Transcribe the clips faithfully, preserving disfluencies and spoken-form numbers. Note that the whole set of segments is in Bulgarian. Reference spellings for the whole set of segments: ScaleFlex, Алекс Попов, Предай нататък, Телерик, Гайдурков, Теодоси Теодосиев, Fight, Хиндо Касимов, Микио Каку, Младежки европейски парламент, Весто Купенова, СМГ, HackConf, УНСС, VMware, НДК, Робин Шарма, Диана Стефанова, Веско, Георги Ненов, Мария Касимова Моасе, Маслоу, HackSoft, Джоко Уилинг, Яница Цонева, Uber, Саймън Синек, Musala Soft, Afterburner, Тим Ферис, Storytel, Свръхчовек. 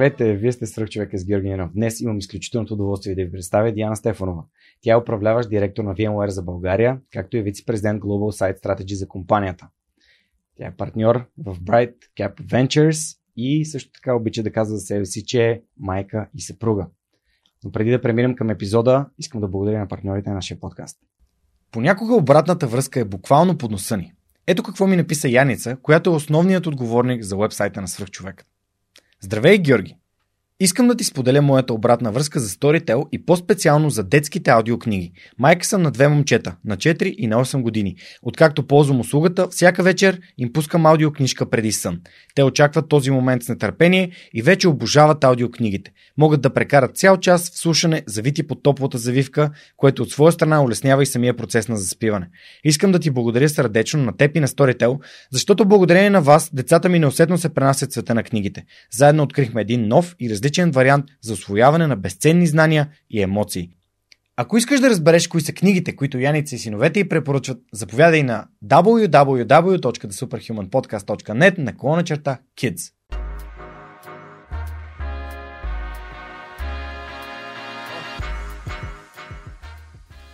Здравейте, вие сте Свръхчовека с Георги Ненов. Днес имам изключителното удоволствие да ви представя Диана Стефанова. Тя е управляващ директор на VMware за България, както и вице-президент Global Site Strategy за компанията. Тя е партньор в Bright Cap Ventures и също така обича да казва за себе си, че е майка и съпруга. Но преди да преминем към епизода, искам да благодаря на партньорите на нашия подкаст. Понякога обратната връзка е буквално под носа ни. Ето какво ми написа Яница, която е основният отговорник за уебсайта на Свръхчовека. Здравей, Георги! Искам да ти споделя моята обратна връзка за Storytel и по-специално за детските аудиокниги. Майка съм на две момчета, на четири и на осем години. Откакто ползвам услугата, всяка вечер им пускам аудиокнижка преди сън. Те очакват този момент с нетърпение и вече обожават аудиокнигите. Могат да прекарат цял час в слушане, завити под топлата завивка, което от своя страна улеснява и самия процес на заспиване. Искам да ти благодаря сърдечно на теб и на Storytel, защото благодарение на вас децата ми неусетно се пренасят света на книгите. Заедно открихме един нов и различен вариант за усвояване на безценни знания и емоции. Ако искаш да разбереш кои са книгите, които Яница и синовете ѝ препоръчват, заповядай на дабъл ю дабъл ю дабъл ю точка the superhuman podcast точка net наклона черта Kids.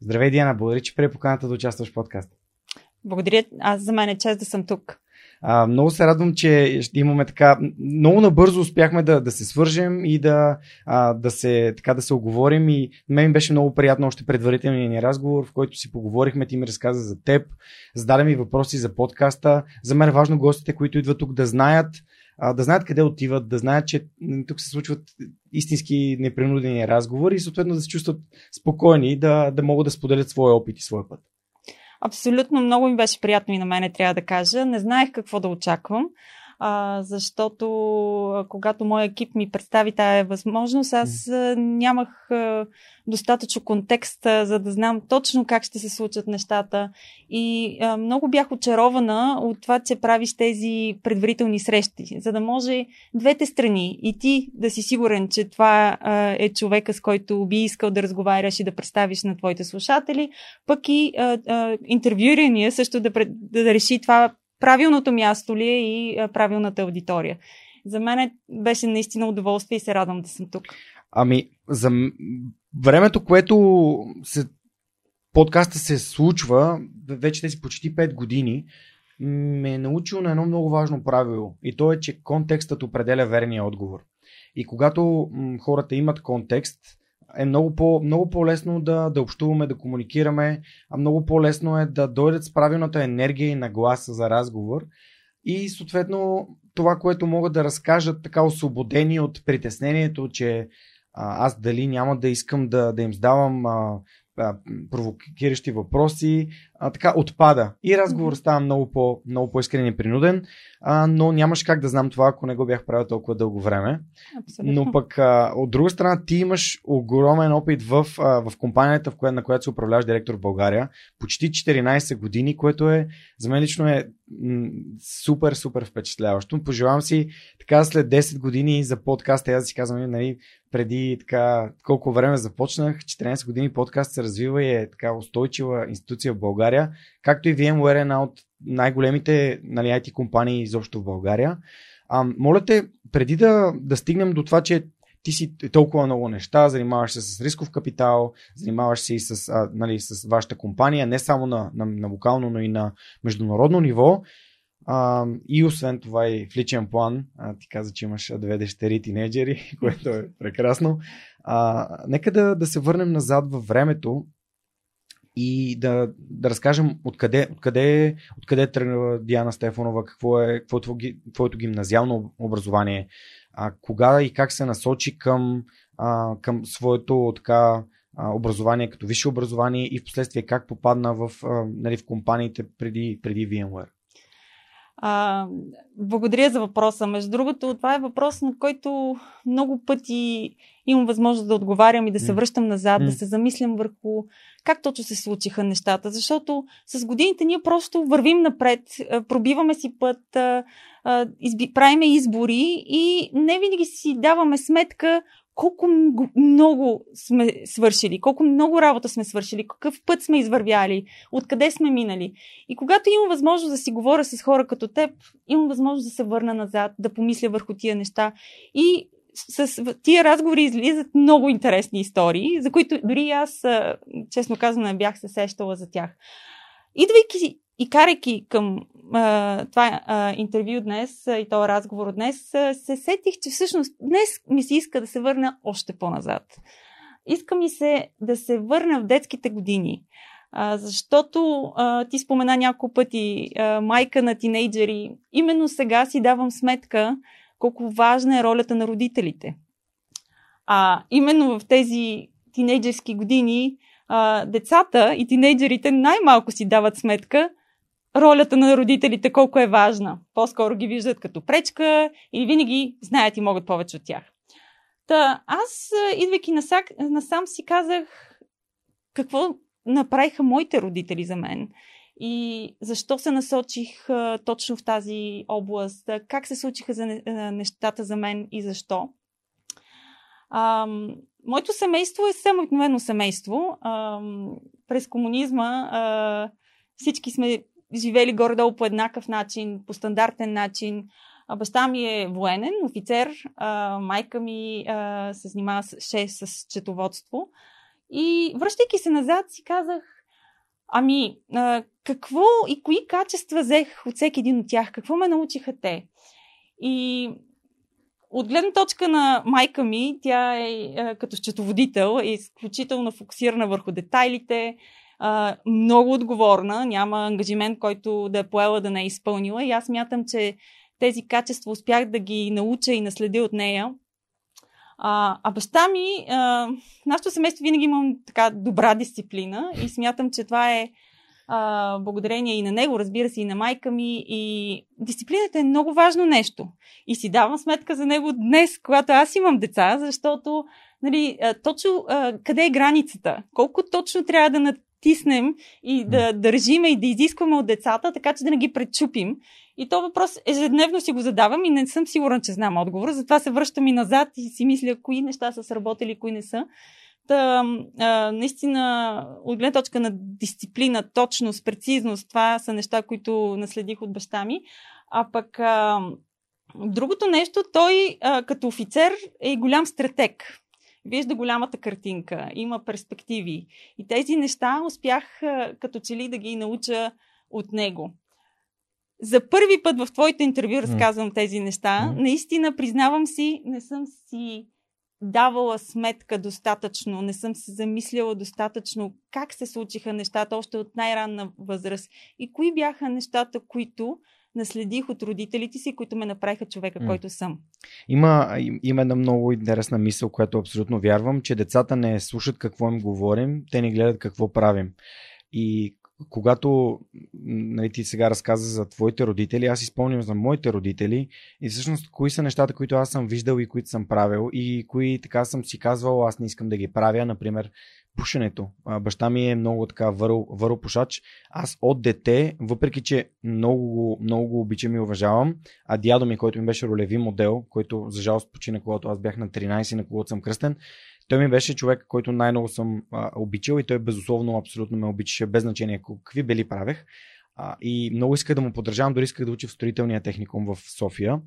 Здравей, Диана, благодаря, че прие поканата да участваш в подкаста. Благодаря, аз за мен е чест да съм тук. А, много се радвам, че ще имаме така, много набързо успяхме да, да се свържем и да, а, да, се, така, да се оговорим и мен ми беше много приятно още предварителния ни разговор, в който си поговорихме, ти ми разказа за теб, зададе ми въпроси за подкаста. За мен е важно гостите, които идват тук, да знаят, да знаят къде отиват, да знаят, че тук се случват истински непринудени разговори и съответно да се чувстват спокойни и да, да могат да споделят своя опит и своя път. Абсолютно, много ми беше приятно и на мене, трябва да кажа. Не знаех какво да очаквам, защото когато моя екип ми представи тая възможност, аз нямах достатъчно контекст, за да знам точно как ще се случат нещата. И а, много бях очарована от това, че правиш тези предварителни срещи, за да може двете страни и ти да си сигурен, че това а, е човека, с който би искал да разговаряш и да представиш на твоите слушатели, пък и а, а, интервюирания също да, да, да реши това правилното място ли е и а, правилната аудитория. За мен беше наистина удоволствие и се радвам да съм тук. Ами, за времето, което се, подкаста се случва, вече тези почти пет години, ме е научил на едно много важно правило. И то е, че контекстът определя верния отговор. И когато м- хората имат контекст, е много, по, много по-лесно да, да общуваме, да комуникираме, а много по-лесно е да дойдат с правилната енергия и нагласа за разговор. И съответно това, което могат да разкажат, така освободени от притеснението, че а, аз дали няма да искам да, да им задавам а, а, провокиращи въпроси, а, така отпада. И разговор става много, по, много по-искрен и принуден, а, но нямаш как да знам това, ако не го бях правил толкова дълго време. Абсолютно. Но пък а, от друга страна ти имаш огромен опит в, а, в компанията, в коя, на която се управляваш директор в България. Почти четиринайсет години, което е, за мен лично е м- супер, супер впечатляващо. Пожелавам си така след десет години за подкаста, аз си казвам, нали, преди така колко време започнах, четиринайсет години подкаст се развива и е така устойчива институция в България. Както и VMware е една от най-големите, нали, ай ти компании изобщо в България. А, моля те, преди да, да стигнем до това, че ти си толкова много неща, занимаваш се с рисков капитал, занимаваш се и с, а, нали, с вашата компания, не само на, на, на локално, но и на международно ниво. А, и освен това и в личен план, а, ти каза, че имаш две дъщери тинейджери, което е прекрасно. А, нека да, да се върнем назад във времето и да, да разкажем откъде, откъде, откъде е тръгнала Диана Стефанова, какво е, какво е твое, твоето гимназиално образование, а, кога и как се насочи към, а, към своето така, образование като висше образование и в последствие как попадна в, а, нали, в компаниите преди, преди VMware. А, благодаря за въпроса. Между другото, това е въпрос, на който много пъти имам възможност да отговарям и да се връщам назад, mm. да се замислям върху как точно се случиха нещата, защото с годините ние просто вървим напред, пробиваме си път, изби... правиме избори и не винаги си даваме сметка колко много сме свършили, колко много работа сме свършили, какъв път сме извървяли, откъде сме минали. И когато имам възможност да си говоря с хора като теб, имам възможност да се върна назад, да помисля върху тия неща. И с тия разговори излизат много интересни истории, за които дори аз, честно казано, не бях се сещала за тях. Идвайки и карайки към а, това а, интервю днес а, и този разговор днес, а, се сетих, че всъщност днес ми се иска да се върна още по-назад. Иска ми се да се върна в детските години, а, защото а, ти спомена няколко пъти а, майка на тинейджери. Именно сега си давам сметка колко важна е ролята на родителите. А именно в тези тинейджерски години а, децата и тинейджерите най-малко си дават сметка ролята на родителите колко е важна. По-скоро ги виждат като пречка и винаги знаят и могат повече от тях. Та аз, идвайки насам, насам си казах какво направиха моите родители за мен. И защо се насочих а, точно в тази област? А, как се случиха за не, а, нещата за мен и защо? А, моето семейство е само обикновено семейство. А, през комунизма а, всички сме живели горе-долу по еднакъв начин, по стандартен начин. А, баща ми е военен, офицер. А, майка ми а, се занимава с, ще, с счетоводство. И връщайки се назад си казах, Ами, а, какво и кои качества взех от всеки един от тях? Какво ме научиха те? И от гледна точка на майка ми, тя е а, като счетоводител, е изключително фокусирана върху детайлите, а, много отговорна, няма ангажимент, който да е поела да не е изпълнила. И аз смятам, че тези качества успях да ги науча и наследя от нея. А, а баща ми, а, нашето семейство винаги имам така добра дисциплина и смятам, че това е а, благодарение и на него, разбира се, и на майка ми. И дисциплината е много важно нещо. И си давам сметка за него днес, когато аз имам деца, защото нали, точно а, къде е границата? Колко точно трябва да натиснем и да държиме и да изискваме от децата, така че да не ги пречупим. И този въпрос ежедневно си го задавам и не съм сигурна, че знам отговора. Затова се връщам и назад и си мисля кои неща са сработили, кои не са. Та, а, наистина, от гледна точка на дисциплина, точност, прецизност, това са неща, които наследих от баща ми. А пък а, другото нещо, той а, като офицер е голям стратег. Вижда голямата картинка, има перспективи. И тези неща успях а, като че ли да ги науча от него. За първи път в твоето интервю разказвам mm. тези неща. Mm. Наистина, признавам си, не съм си давала сметка достатъчно, не съм се замисляла достатъчно как се случиха нещата още от най-ранна възраст и кои бяха нещата, които наследих от родителите си, които ме направиха човека, mm. който съм. Има, има една много интересна мисъл, която абсолютно вярвам, че децата не слушат какво им говорим, те не гледат какво правим. И когато нали, ти сега разказа за твоите родители, аз изпомням за моите родители и всъщност кои са нещата, които аз съм виждал и които съм правил и кои така съм си казвал, аз не искам да ги правя, например пушенето. Баща ми е много така върл, върл пушач. Аз от дете, въпреки че много, много обичам и уважавам, а дядо ми, който ми беше ролеви модел, който за жалост почина, когато аз бях на тринайсет, на когато съм кръстен, той ми беше човек, който най-много съм а, обичал и той безусловно абсолютно ме обичаше, без значение какви бели правех. А, и много исках да му поддържавам, дори исках да уча в строителния техникум в София,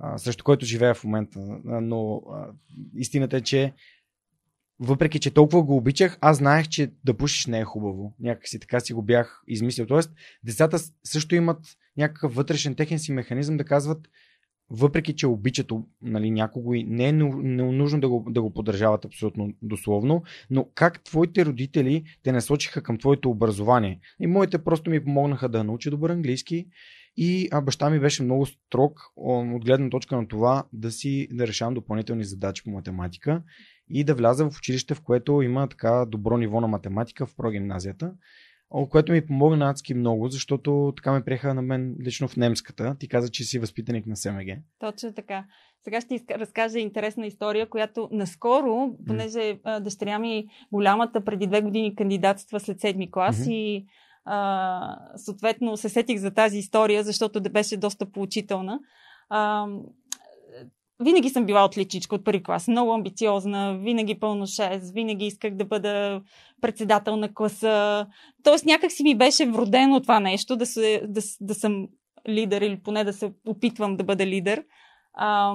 а, срещу който живея в момента. А, но а, истината е, че въпреки, че толкова го обичах, аз знаех, че да пушиш не е хубаво. Някакси така си го бях измислил. Тоест, децата също имат някакъв вътрешен техен си механизъм да казват, въпреки, че обичат нали, някого и не е нужно да го, да го поддържават абсолютно дословно, но как твоите родители те насочиха към твоето образование? И моите просто ми помогнаха да науча добър английски и а, баща ми беше много строг от гледна точка на това да си да решавам допълнителни задачи по математика и да вляза в училище, в което има така добро ниво на математика в прогимназията. което ми помогна адски много, защото така ме приеха на мен лично в немската. Ти каза, че си възпитаник на СМГ. Точно така. Сега ще ти разкажа интересна история, която наскоро, понеже mm. дъщеря ми голямата преди две години кандидатства след седми клас mm-hmm. и а, съответно се сетих за тази история, защото беше доста поучителна. А, Винаги съм била отличичка от първи клас, много амбициозна, винаги пълно шест, винаги исках да бъда председател на класа. Тоест някак си ми беше вродено това нещо, да, се, да, да съм лидер или поне да се опитвам да бъда лидер. А,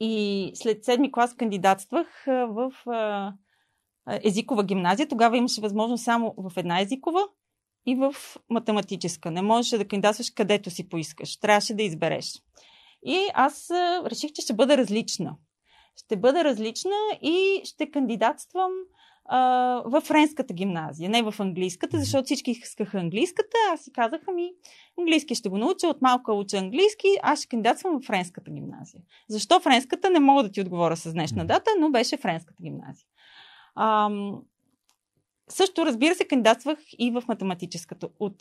и след седми клас кандидатствах в а, езикова гимназия. Тогава имаше възможност само в една езикова и в математическа. Не можеше да кандидатстваш където си поискаш, трябваше да избереш. И аз реших, че ще бъда различна. Ще бъда различна и ще кандидатствам а, в френската гимназия, не в английската, защото всички искаха английската. Аз си казах, ами, английски ще го науча, от малка уча английски, аз ще кандидатствам в френската гимназия. Защо френската? Не мога да ти отговоря с днешна дата, но беше френската гимназия. А, също, разбира се, кандидатствах и в математическата. От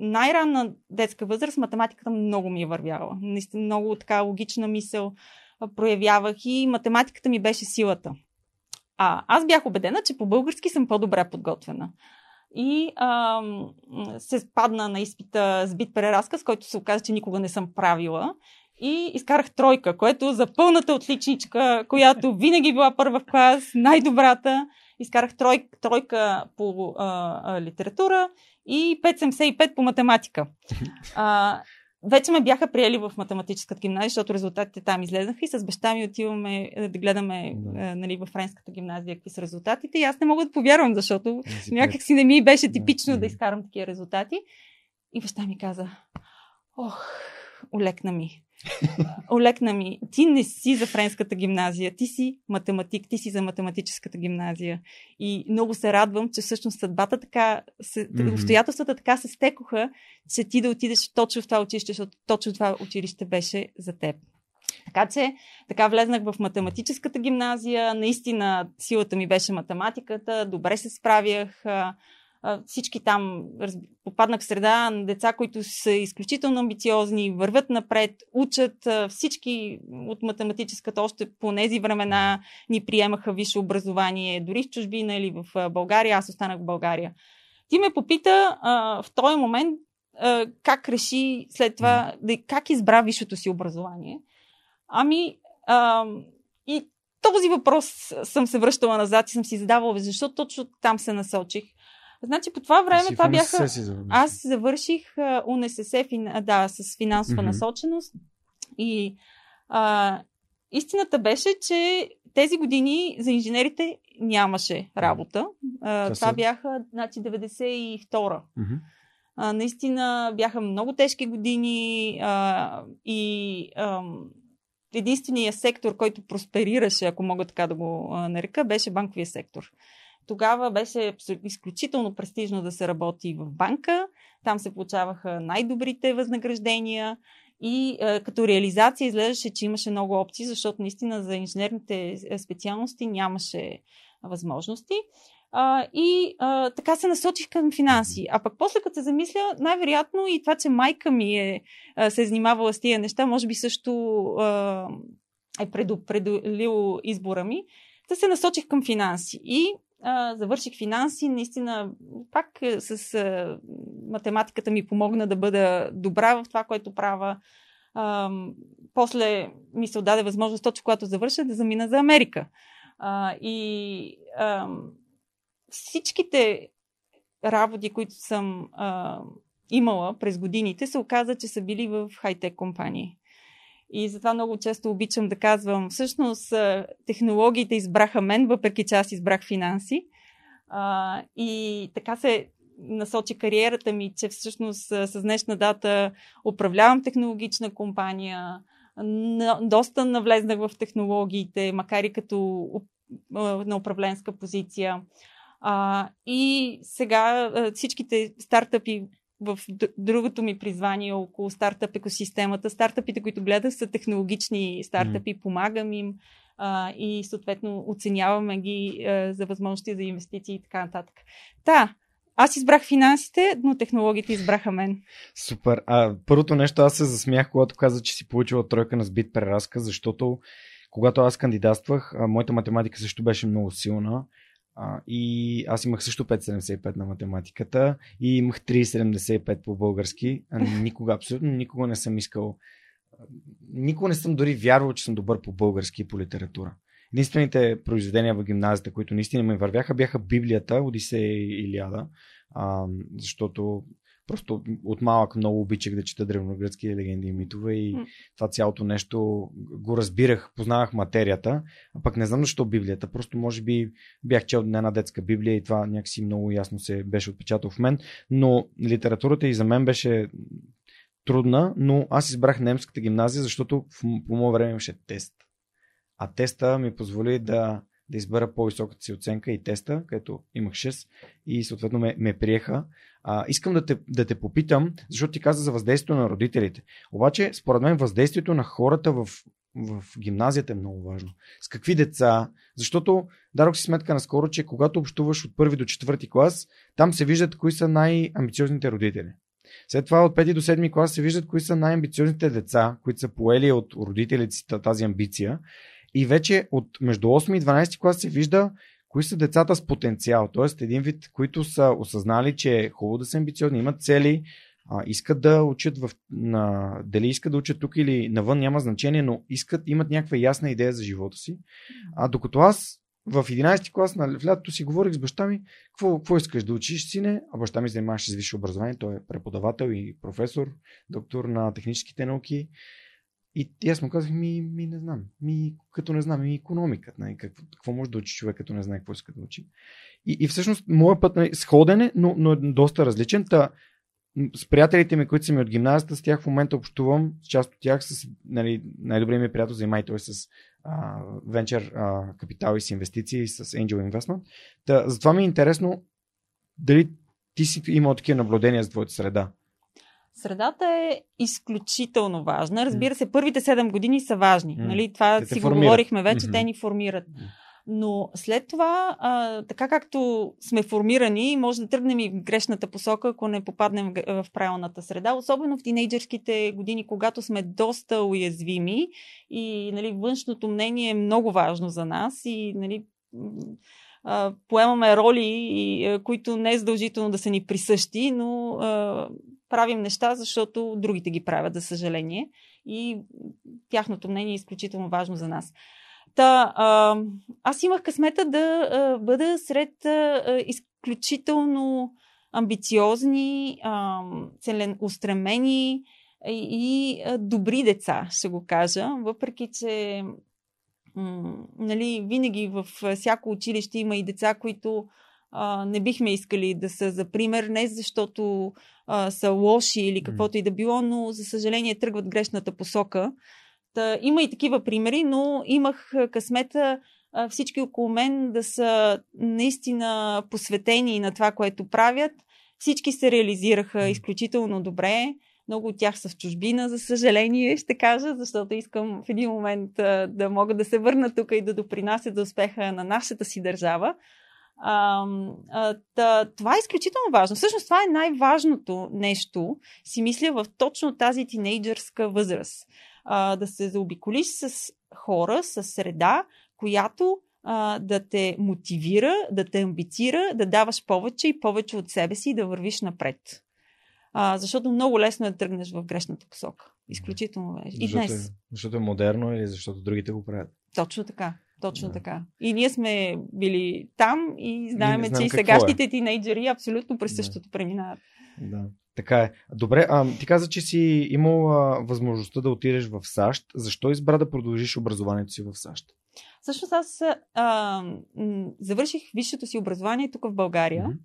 най-ранна детска възраст математиката много ми е вървяла. Наистина много така логична мисъл проявявах и математиката ми беше силата. А аз бях убедена, че по-български съм по-добре подготвена. И а, се спадна на изпита с бит преразказ, който се оказа, че никога не съм правила. И изкарах тройка, което за пълната отличничка, която винаги била първа в клас, най-добрата. Изкарах трой, тройка по а, а, литература и пет цяло седемдесет и пет по математика. А, вече ме бяха приели в математическата гимназия, защото резултатите там излезнаха и с баща ми отиваме да гледаме а, нали, в френската гимназия какви са резултатите. И аз не мога да повярвам, защото някак си не ми беше типично да изкарам такива резултати. И баща ми каза, ох, олекна ми. Олекна ми, ти не си за френската гимназия, ти си математик, ти си за математическата гимназия. И много се радвам, че всъщност съдбата така, се, mm-hmm. обстоятелствата така се стекоха, че ти да отидеш точно в това училище, защото точно това училище беше за теб. Така че, така влезнах в математическата гимназия, наистина силата ми беше математиката, добре се справях. Всички там попаднах в среда на деца, които са изключително амбициозни, вървят напред, учат. Всички от математическата още по тези времена ни приемаха висше образование, дори в чужбина или в България. Аз останах в България. Ти ме попита а, в този момент а, как реши след това, как избра висшето си образование. Ами а, и този въпрос съм се връщала назад и съм си задавала, защо точно там се насочих. Значи по това време това бяха... Аз завърших УНСС да, с финансова mm-hmm. насоченост и а, истината беше, че тези години за инженерите нямаше работа. А, това бяха значи, деветдесет и втора. Mm-hmm. А, наистина бяха много тежки години а, и а, единственият сектор, който просперираше, ако мога така да го нарека, беше банковия сектор. Тогава беше изключително престижно да се работи в банка. Там се получаваха най-добрите възнаграждения и е, като реализация изглеждаше, че имаше много опции, защото наистина за инженерните специалности нямаше възможности. А, и а, така се насочих към финанси. А пък после като се замисля, най-вероятно и това, че майка ми е, се е занимавала с тия неща, може би също е, е предопределило избора ми, да се насочих към финанси. И завърших финанси, наистина пак с а, математиката ми помогна да бъда добра в това, което правя. А, после ми се отдаде възможност, точно когато завърша, да замина за Америка. А, и а, всичките работи, които съм а, имала през годините, се оказа, че са били в хай-тек компании. И затова много често обичам да казвам, всъщност технологиите избраха мен, въпреки че аз избрах финанси. А, и така се насочи кариерата ми, че всъщност с днешна дата управлявам технологична компания, доста навлезнах в технологиите, макар и като на управленска позиция. А, и сега всичките стартъпи, в другото ми призвание около стартъп екосистемата. Стартъпите, които гледах, са технологични стартъпи. Mm. Помагам им а, и съответно оценяваме ги а, за възможности за инвестиции и така нататък. Та, Аз избрах финансите, но технологиите избраха мен. Супер. А, първото нещо, аз се засмях, когато каза, че си получила тройка на сбит преразказ, защото когато аз кандидатствах, а, моята математика също беше много силна. А, и аз имах също пет цяло седемдесет и пет на математиката и имах три цяло седемдесет и пет по български. А никога, абсолютно никога не съм искал, никога не съм дори вярвал, че съм добър по български и по литература. Единствените произведения в гимназията, които наистина ме вървяха, бяха Библията, Одисея и Илиада, а, защото просто от малък много обичах да чета древногръцки легенди и митове и mm. това цялото нещо го разбирах, познавах материята, а пък не знам защо Библията, просто може би бях чел една детска Библия и това някакси много ясно се беше отпечатал в мен, но литературата и за мен беше трудна, но аз избрах немската гимназия, защото по мое време имаше тест. А теста ми позволи да, да избера по-високата си оценка и теста, където имах шест и съответно ме, ме приеха. А, искам да те, да те попитам, защото ти каза за въздействието на родителите. Обаче, според мен, въздействието на хората в, в гимназията е много важно. С какви деца? Защото дарох си сметка наскоро, че когато общуваш от първи до четвърти клас, там се виждат кои са най-амбициозните родители. След това от пети до седми клас се виждат кои са най-амбициозните деца, които са поели от родителите си тази амбиция. И вече от между осми и дванадесети клас се вижда кои са децата с потенциал. Тоест един вид, които са осъзнали, че е хубаво да са амбициозни, имат цели, а, искат да учат в, на, дали искат да учат тук или навън, няма значение, но искат, имат някаква ясна идея за живота си. А докато аз в единадесети клас на лятото си говорих с баща ми, какво, какво искаш да учиш, сине? А баща ми занимаваше с висше образование, той е преподавател и професор, доктор на техническите науки. И аз му казах, ми, ми не знам, ми като не знам, ми икономикът, не, какво, какво може да учи човек, като не знае какво иска да учи. И, и всъщност моят път е сходен, но, но е доста различен. Та, с приятелите ми, които са ми от гимназията, с тях в момента общувам, с част от тях, с, нали, най-добрият ми е приятел занимай, той е с а, венчър а, капитал и с инвестиции, и с Angel Investment. Та, затова ми е интересно, дали ти си имал такива наблюдения за твоята среда? Средата е изключително важна. Разбира се, първите седем години са важни. Mm. Нали? Това си го говорихме вече, mm-hmm. те ни формират. Но след това, а, така както сме формирани, може да тръгнем и в грешната посока, ако не попаднем в правилната среда. Особено в тинейджърските години, когато сме доста уязвими и, нали, външното мнение е много важно за нас и, нали, а, поемаме роли, които не е задължително да са ни присъщи, но... А, правим неща, защото другите ги правят, за съжаление. И тяхното мнение е изключително важно за нас. Та, а, аз имах късмета да а, бъда сред а, изключително амбициозни, а, целеустремени и, и а, добри деца, ще го кажа. Въпреки че м, нали, винаги във всяко училище има и деца, които а, не бихме искали да са за пример, не защото са лоши или каквото и да било, но за съжаление тръгват грешната посока. Та, има и такива примери, но имах късмета всички около мен да са наистина посветени на това, което правят. Всички се реализираха изключително добре. Много от тях са в чужбина, за съжаление, ще кажа, защото искам в един момент да могат да се върнат тук и да допринасят за успеха на нашата си държава. А, а, това е изключително важно. Всъщност това е най-важното нещо, си мисля, в точно тази тинейджърска възраст. А, да се заобиколиш с хора, с среда, която а, да те мотивира, да те амбицира, да даваш повече и повече от себе си и да вървиш напред. А, защото много лесно е да тръгнеш в грешната посока. Изключително важно. И днес. Защото, защото е модерно или защото другите го правят. Точно така. Точно така. И ние сме били там и знаем, знам, че и сегашните е. Тинейджери абсолютно през същото преминават. Да, така е. Добре, а, ти каза, че си имала възможността да отидеш в САЩ. Защо избра да продължиш образованието си в САЩ? Всъщност аз а, м- завърших висшето си образование тук в България. Mm-hmm.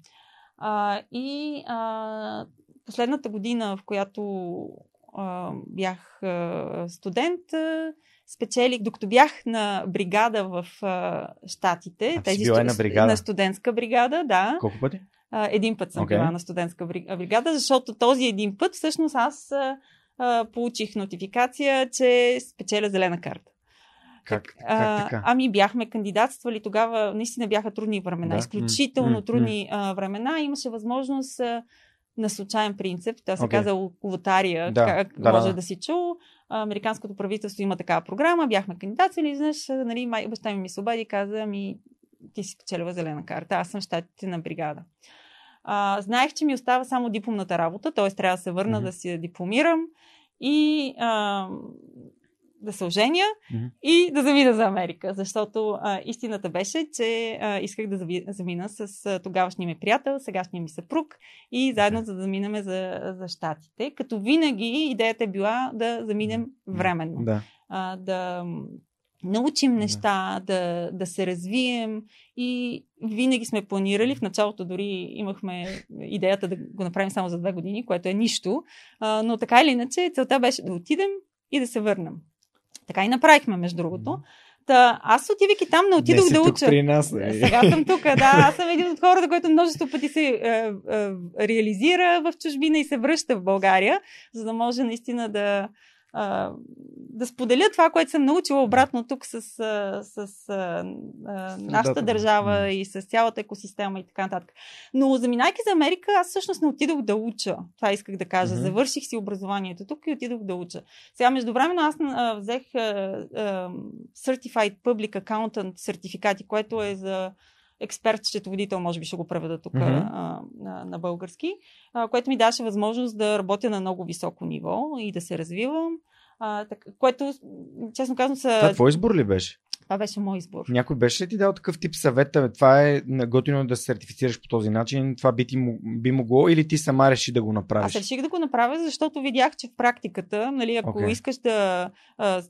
А, и а, последната година, в която а, бях а, студент, а, спечелих, докато бях на бригада в а, Щатите. А тези студ... на, бригада? На студентска бригада, да. Колко пъти? А, един път съм okay. била на студентска бригада, защото този един път всъщност аз а, а, получих нотификация, че спечеля зелена карта. Как, как така? А, ами бяхме кандидатствали тогава, наистина бяха трудни времена, да? изключително mm-hmm. трудни а, времена. Имаше възможност а, на случайен принцип, тя се okay. каза лотария, да, как да, може да, да. да си чул. Американското правителство има такава програма, бяхме кандидатствали, знаеш, нали, май, баща ми ми се обади и каза, ми ти си печелива зелена карта, аз съм щатите на бригада. А, знаех, че ми остава само дипломната работа, т.е. трябва да се върна mm-hmm. да си дипломирам и а, да се оженя mm-hmm. и да замина за Америка, защото а, истината беше, че а, исках да замина с а, тогавашния ми приятел, сегашния ми съпруг и заедно да заминаме за, за щатите, като винаги идеята е била да заминем временно, mm-hmm. а, да научим неща, да, да се развием и винаги сме планирали. В началото дори имахме идеята да го направим само за две години, което е нищо, а, но така или иначе целта беше да отидем и да се върнем. Така и направихме, между другото. Та, аз отивайки там, не отидох да уча. При нас, е. Сега съм тук, да. Аз съм един от хората, който множество пъти се е, е, реализира в чужбина и се връща в България, за да може наистина да, е, да споделя това, което съм научила обратно тук с, с, с е, нашата държава и с цялата екосистема и така нататък. Но заминайки за Америка, аз всъщност не отидох да уча. Това исках да кажа. Mm-hmm. Завърших си образованието тук и отидох да уча. Сега междувременно аз а, взех а, а, Certified Public Accountant сертификати, което е за експерт-счетоводител, може би ще го преведа тук mm-hmm. а, на, на български, а, което ми даше възможност да работя на много високо ниво и да се развивам. А, так, което, честно казвам, са... Това твой избор ли беше? Това беше мой избор. Някой беше ли ти дал такъв тип съвета? Това е готино да се сертифицираш по този начин, това би, ти, би могло, или ти сама реши да го направиш? Аз реших да го направя, защото видях, че в практиката, нали, ако okay. искаш да а,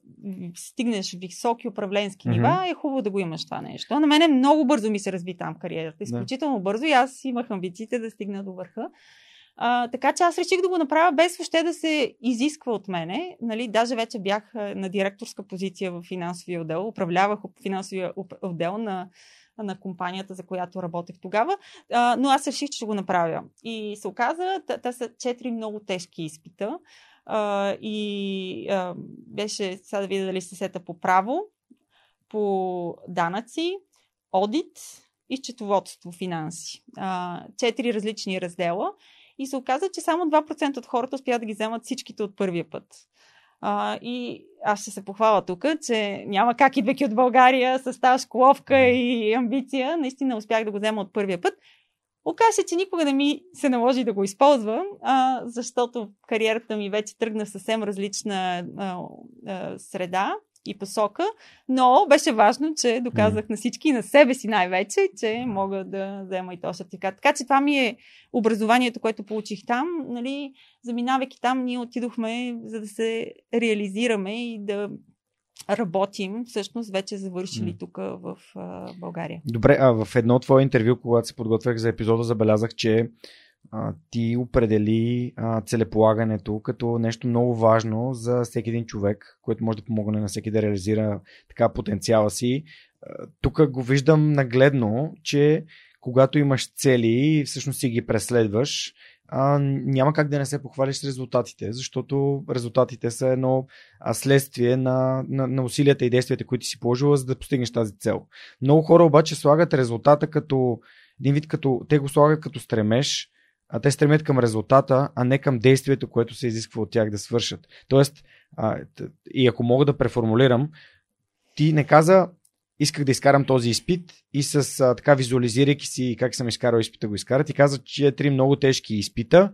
стигнеш високи управленски нива, mm-hmm. е хубаво да го имаш това нещо. На мене много бързо ми се разви там кариерата. Изключително yeah. бързо и аз имах амбициите да стигна до върха. А, така че аз реших да го направя без въобще да се изисква от мене. Нали, даже вече бях на директорска позиция в финансовия отдел. Управлявах финансовия отдел на, на компанията, за която работех тогава. А, но аз реших, че го направя. И се оказа, те са четири много тежки изпита. А, и а, беше, сега да видя дали се сета, по право, по данъци, одит и счетоводство, финанси. А, четири различни раздела. И се оказа, че само два процента от хората успяват да ги вземат всичките от първия път. А, и аз ще се похваля тук, че няма как, идвайки от България с тази школовка и амбиция, наистина успях да го взема от първия път. Оказа се, че никога не ми се наложи да го използвам, а, защото кариерата ми вече тръгна в съвсем различна а, а, среда и посока, но беше важно, че доказах на всички и на себе си най-вече, че мога да взема и този сертификат. Така че това ми е образованието, което получих там. Нали, заминавайки там, ние отидохме, за да се реализираме и да работим, всъщност вече завършили mm. тук в а, България. Добре, а в едно твое интервю, когато се подготвях за епизода, забелязах, че а, ти определи а, целеполагането като нещо много важно за всеки един човек, което може да помогне на всеки да реализира така потенциала си. Тук го виждам нагледно, че когато имаш цели, всъщност си ги преследваш, а, няма как да не се похвалиш с резултатите, защото резултатите са едно следствие на, на, на усилията и действията, които си положила, за да постигнеш тази цел. Много хора обаче слагат резултата като един вид, като те го слагат като стремеж, а те стремят към резултата, а не към действието, което се изисква от тях да свършат. Тоест, а, и ако мога да преформулирам, ти не каза, исках да изкарам този изпит и с а, така визуализирайки си как съм изкарал изпита, го изкара. Ти каза, че е три много тежки изпита,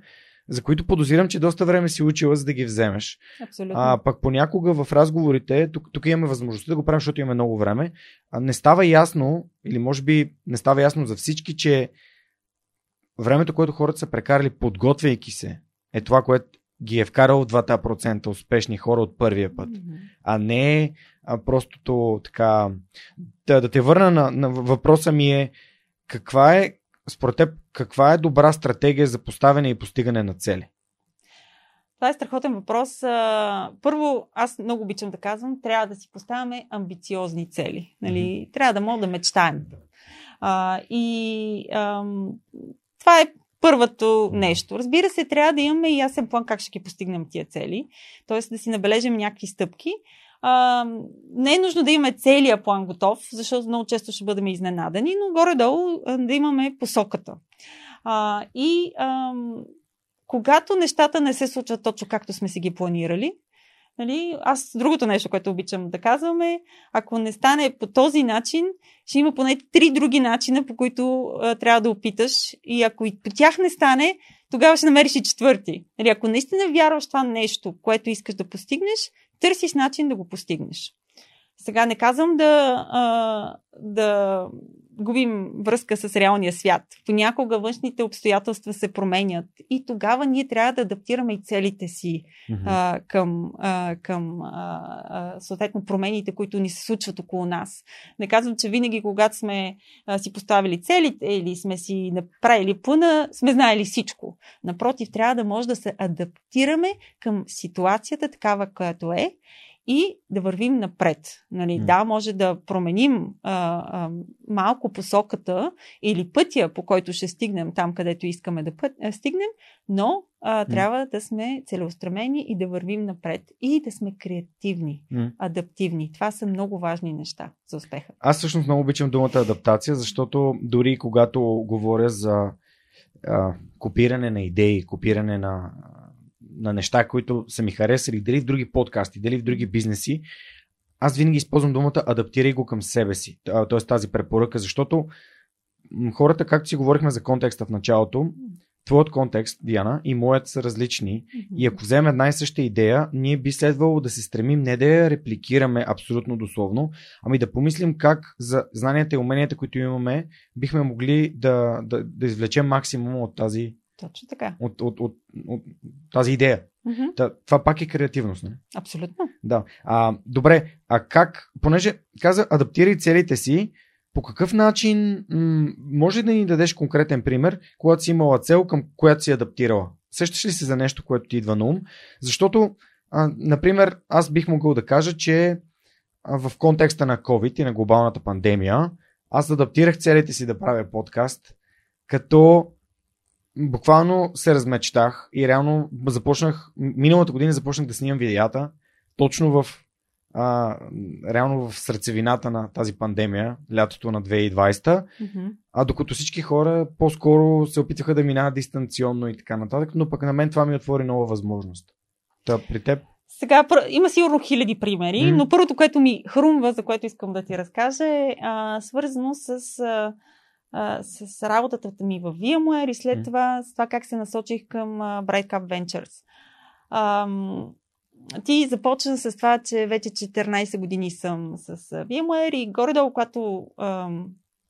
за които подозирам, че доста време си учила, за да ги вземеш. Абсолютно. А, пък понякога в разговорите, тук, тук имаме възможността да го правим, защото имаме много време, а не става ясно, или може би не става ясно за всички, че времето, което хората са прекарали, подготвяйки се, е това, което ги е вкарало в два процента успешни хора от първия път. Mm-hmm. А не а простото така... Да, да те върна на, на въпроса ми е, каква е, според теб, каква е добра стратегия за поставяне и постигане на цели? Това е страхотен въпрос. Първо, аз много обичам да казвам, трябва да си поставяме амбициозни цели. Нали? Mm-hmm. Трябва да мога да мечтаем. А, и ам, това е първото нещо. Разбира се, трябва да имаме и ясен план как ще ги постигнем тия цели. Тоест да си набележим някакви стъпки. а, не е нужно да имаме целия план готов, защото много често ще бъдем изненадени, но горе-долу да имаме посоката. А, и а, когато нещата не се случват точно както сме си ги планирали, нали, аз другото нещо, което обичам да казвам е, ако не стане по този начин, ще има поне три други начина, по които а, трябва да опиташ, и ако и по тях не стане, тогава ще намериш и четвърти. Нали, ако наистина вярваш това нещо, което искаш да постигнеш, търсиш начин да го постигнеш. Сега не казвам да, а, да губим връзка с реалния свят. Понякога външните обстоятелства се променят и тогава ние трябва да адаптираме и целите си а, към, а, към а, а, съответно промените, които ни се случват около нас. Не казвам, че винаги, когато сме а, си поставили целите или сме си направили плана, сме знаели всичко. Напротив, трябва да може да се адаптираме към ситуацията такава, която е, и да вървим напред. Нали? Mm. Да, може да променим а, а, малко посоката или пътя, по който ще стигнем там, където искаме да път, а, стигнем, но а, трябва mm. да сме целеустремени и да вървим напред. И да сме креативни, mm. адаптивни. Това са много важни неща за успеха. Аз всъщност много обичам думата адаптация, защото дори когато говоря за а, копиране на идеи, копиране на... на неща, които са ми харесали, дали в други подкасти, дали в други бизнеси, аз винаги използвам думата адаптирай го към себе си, т.е. тази препоръка, защото хората, както си говорихме за контекста в началото, твоят контекст, Диана, и моят са различни, и ако вземем една и съща идея, ние би следвало да се стремим не да я репликираме абсолютно дословно, ами да помислим как за знанията и уменията, които имаме, бихме могли да, да, да извлечем максимум от тази Точно така. От, от, от, от тази идея. Mm-hmm. Та, това пак е креативност, не? Абсолютно. Да. А, добре, а как, понеже каза, адаптирай целите си, по какъв начин, м- може ли да ни дадеш конкретен пример, когато си имала цел, към която си адаптирала? Сещаш ли се за нещо, което ти идва на ум? Защото, а, например, аз бих могъл да кажа, че а, в контекста на COVID и на глобалната пандемия, аз адаптирах целите си да правя подкаст, като буквално се размечтах и реално започнах, миналата година започнах да снимам видеята, точно в а, реално в сърцевината на тази пандемия, лятото на две хиляди и двадесета, mm-hmm. а докато всички хора по-скоро се опитваха да минават дистанционно и така нататък, но пък на мен това ми отвори нова възможност. Та при теб? Сега има сигурно хиляди примери, mm-hmm. но първото, което ми хрумва, за което искам да ти разкажа, е а, свързано с... А... с работата ми във VMware и след това с това как се насочих към Bright Cap Ventures. Ам, ти започна с това, че вече четиринадесет години съм с VMware и горе-долу, когато ам,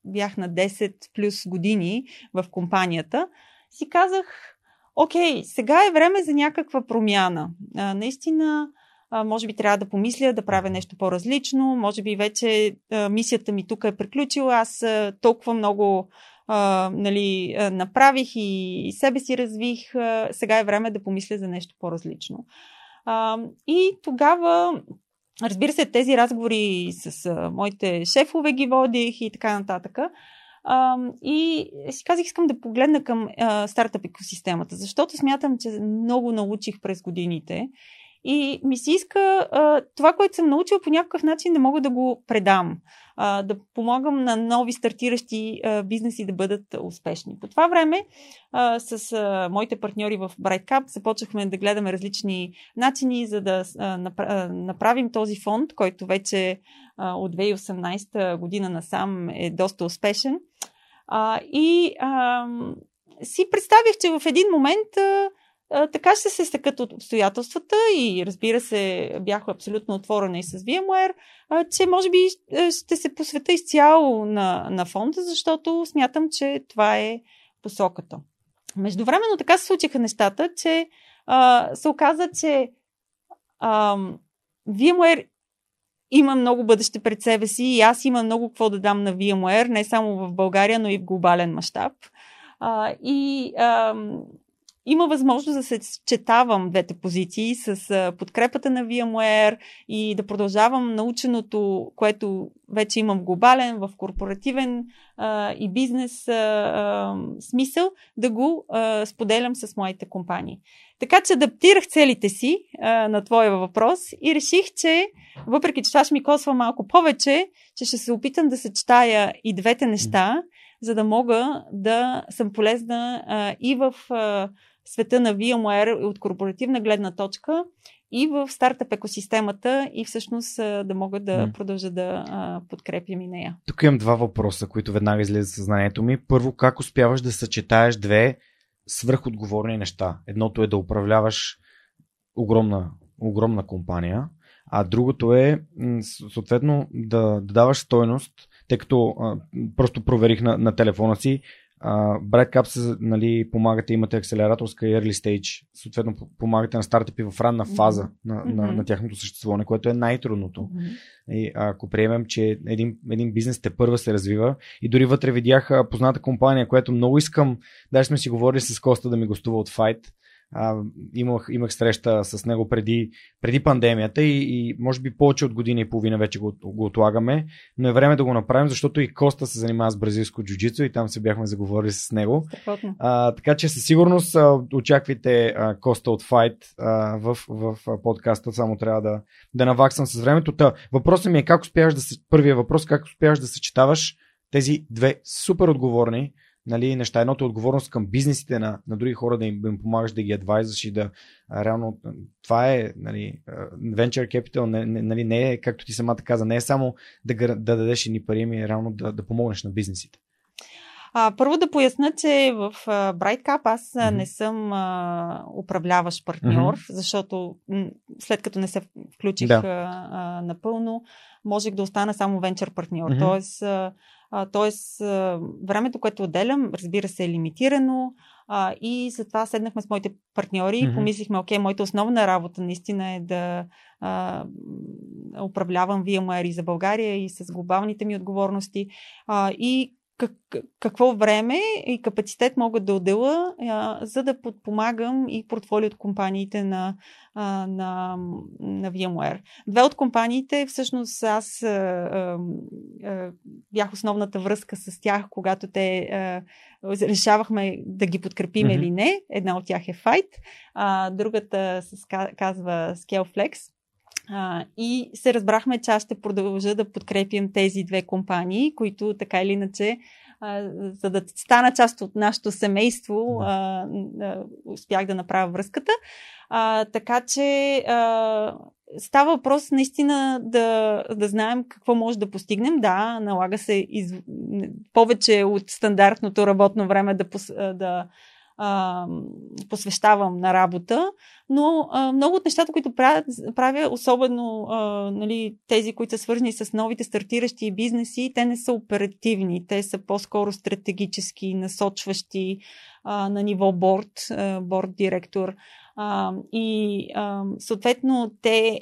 бях на десет плюс години в компанията, си казах, окей, сега е време за някаква промяна. А, наистина, може би трябва да помисля, да правя нещо по-различно, може би вече а, мисията ми тук е приключила, аз а, толкова много а, нали, а, направих и, и себе си развих, а, сега е време да помисля за нещо по-различно. А, и тогава, разбира се, тези разговори с а, моите шефове ги водих и така нататък. Uh, и си казах, искам да погледна към uh, стартъп екосистемата, защото смятам, че много научих през годините и ми се иска uh, това, което съм научила, по някакъв начин да мога да го предам, uh, да помагам на нови стартиращи uh, бизнеси да бъдат успешни. По това време uh, с uh, моите партньори в Bright Cap започнахме да гледаме различни начини, за да uh, направим този фонд, който вече от две хиляди и осемнадесета година насам е доста успешен. А, и а, си представих, че в един момент а, а, така ще се стъкат от обстоятелствата и разбира се, бях абсолютно отворена и с VMware, а, че може би ще се посвета изцяло на, на фонда, защото смятам, че това е посоката. Междувременно така се случиха нещата, че а, се оказа, че а, VMware има много бъдеще пред себе си и аз имам много какво да дам на VMware, не само в България, но и в глобален мащаб. И, има възможност да се четавам двете позиции с подкрепата на VMware и да продължавам наученото, което вече имам глобален, в корпоративен а, и бизнес а, а, смисъл, да го а, споделям с моите компании. Така че адаптирах целите си а, на твоя въпрос и реших, че въпреки, че това ще ми косва малко повече, че ще се опитам да съчетая и двете неща, за да мога да съм полезна а, и в а, света на VMware от корпоративна гледна точка, и в стартъп екосистемата, и всъщност да мога да mm. продължа да а, подкрепям и нея. Тук имам два въпроса, които веднага излизат в съзнанието ми. Първо, как успяваш да съчетаеш две свръхотговорни неща? Едното е да управляваш огромна, огромна компания, а другото е съответно да, да даваш стойност, тъй като а, просто проверих на, на телефона си, Uh, Bright Cap, нали, помагате, имате акселераторска и early stage, съответно помагате на стартъпи в ранна фаза mm-hmm. на, на, на тяхното съществуване, което е най-трудното. Mm-hmm. И ако приемем, че един, един бизнес те първа се развива, и дори вътре видях позната компания, която много искам, даже сме си говорили с Коста да ми гостува от Fight, uh, имах, имах среща с него преди, преди пандемията и, и може би повече от година и половина вече го, го отлагаме, но е време да го направим, защото и Коста се занимава с бразилско джиу-джицу и там се бяхме заговорили с него. А, така че със сигурност а, очаквайте а, Коста от Fight а, в, в а, подкаста, само трябва да, да наваксам с времето. Та, въпросът ми е как успяваш да, първия въпрос, как успяваш да съчетаваш тези две супер отговорни, нали, неща. Едното е отговорност към бизнесите на, на други хора, да им, им помагаш, да ги адвайзаш и да а, реално това е, нали, venture capital, не, не, нали, не е, както ти самата каза, не е само да, да дадеш едни пари, ами е реално да, да помогнеш на бизнесите. А, първо да поясна, че в Bright Cap аз mm-hmm. не съм а, управляващ партньор, mm-hmm. защото м- след като не се включих да. а, а, напълно, можех да остана само venture партньор. Mm-hmm. Тоест, а, Тоест, времето, което отделям, разбира се, е лимитирано а, и след това седнахме с моите партньори и mm-hmm. помислихме, окей, моята основна работа наистина е да а, управлявам VMware за България и с глобалните ми отговорности а, и как, какво време и капацитет мога да отделя, а, за да подпомагам и портфолио от компаниите на, а, на, на VMware. Две от компаниите, всъщност аз а, а, бях основната връзка с тях, когато те а, решавахме да ги подкрепим mm-hmm. или не. Една от тях е Fight, а, другата се казва ScaleFlex. А, и се разбрахме, че аз ще продължа да подкрепям тези две компании, които така или иначе, а, за да стана част от нашето семейство, а, а, успях да направя връзката. А, така че а, става въпрос наистина да, да знаем какво може да постигнем. Да, налага се из... повече от стандартното работно време да... да посвещавам на работа, но а, много от нещата, които правя, правя особено а, нали, тези, които са свързани с новите стартиращи бизнеси, те не са оперативни, те са по-скоро стратегически, насочващи а, на ниво борд, борд директор. А, и а, съответно те,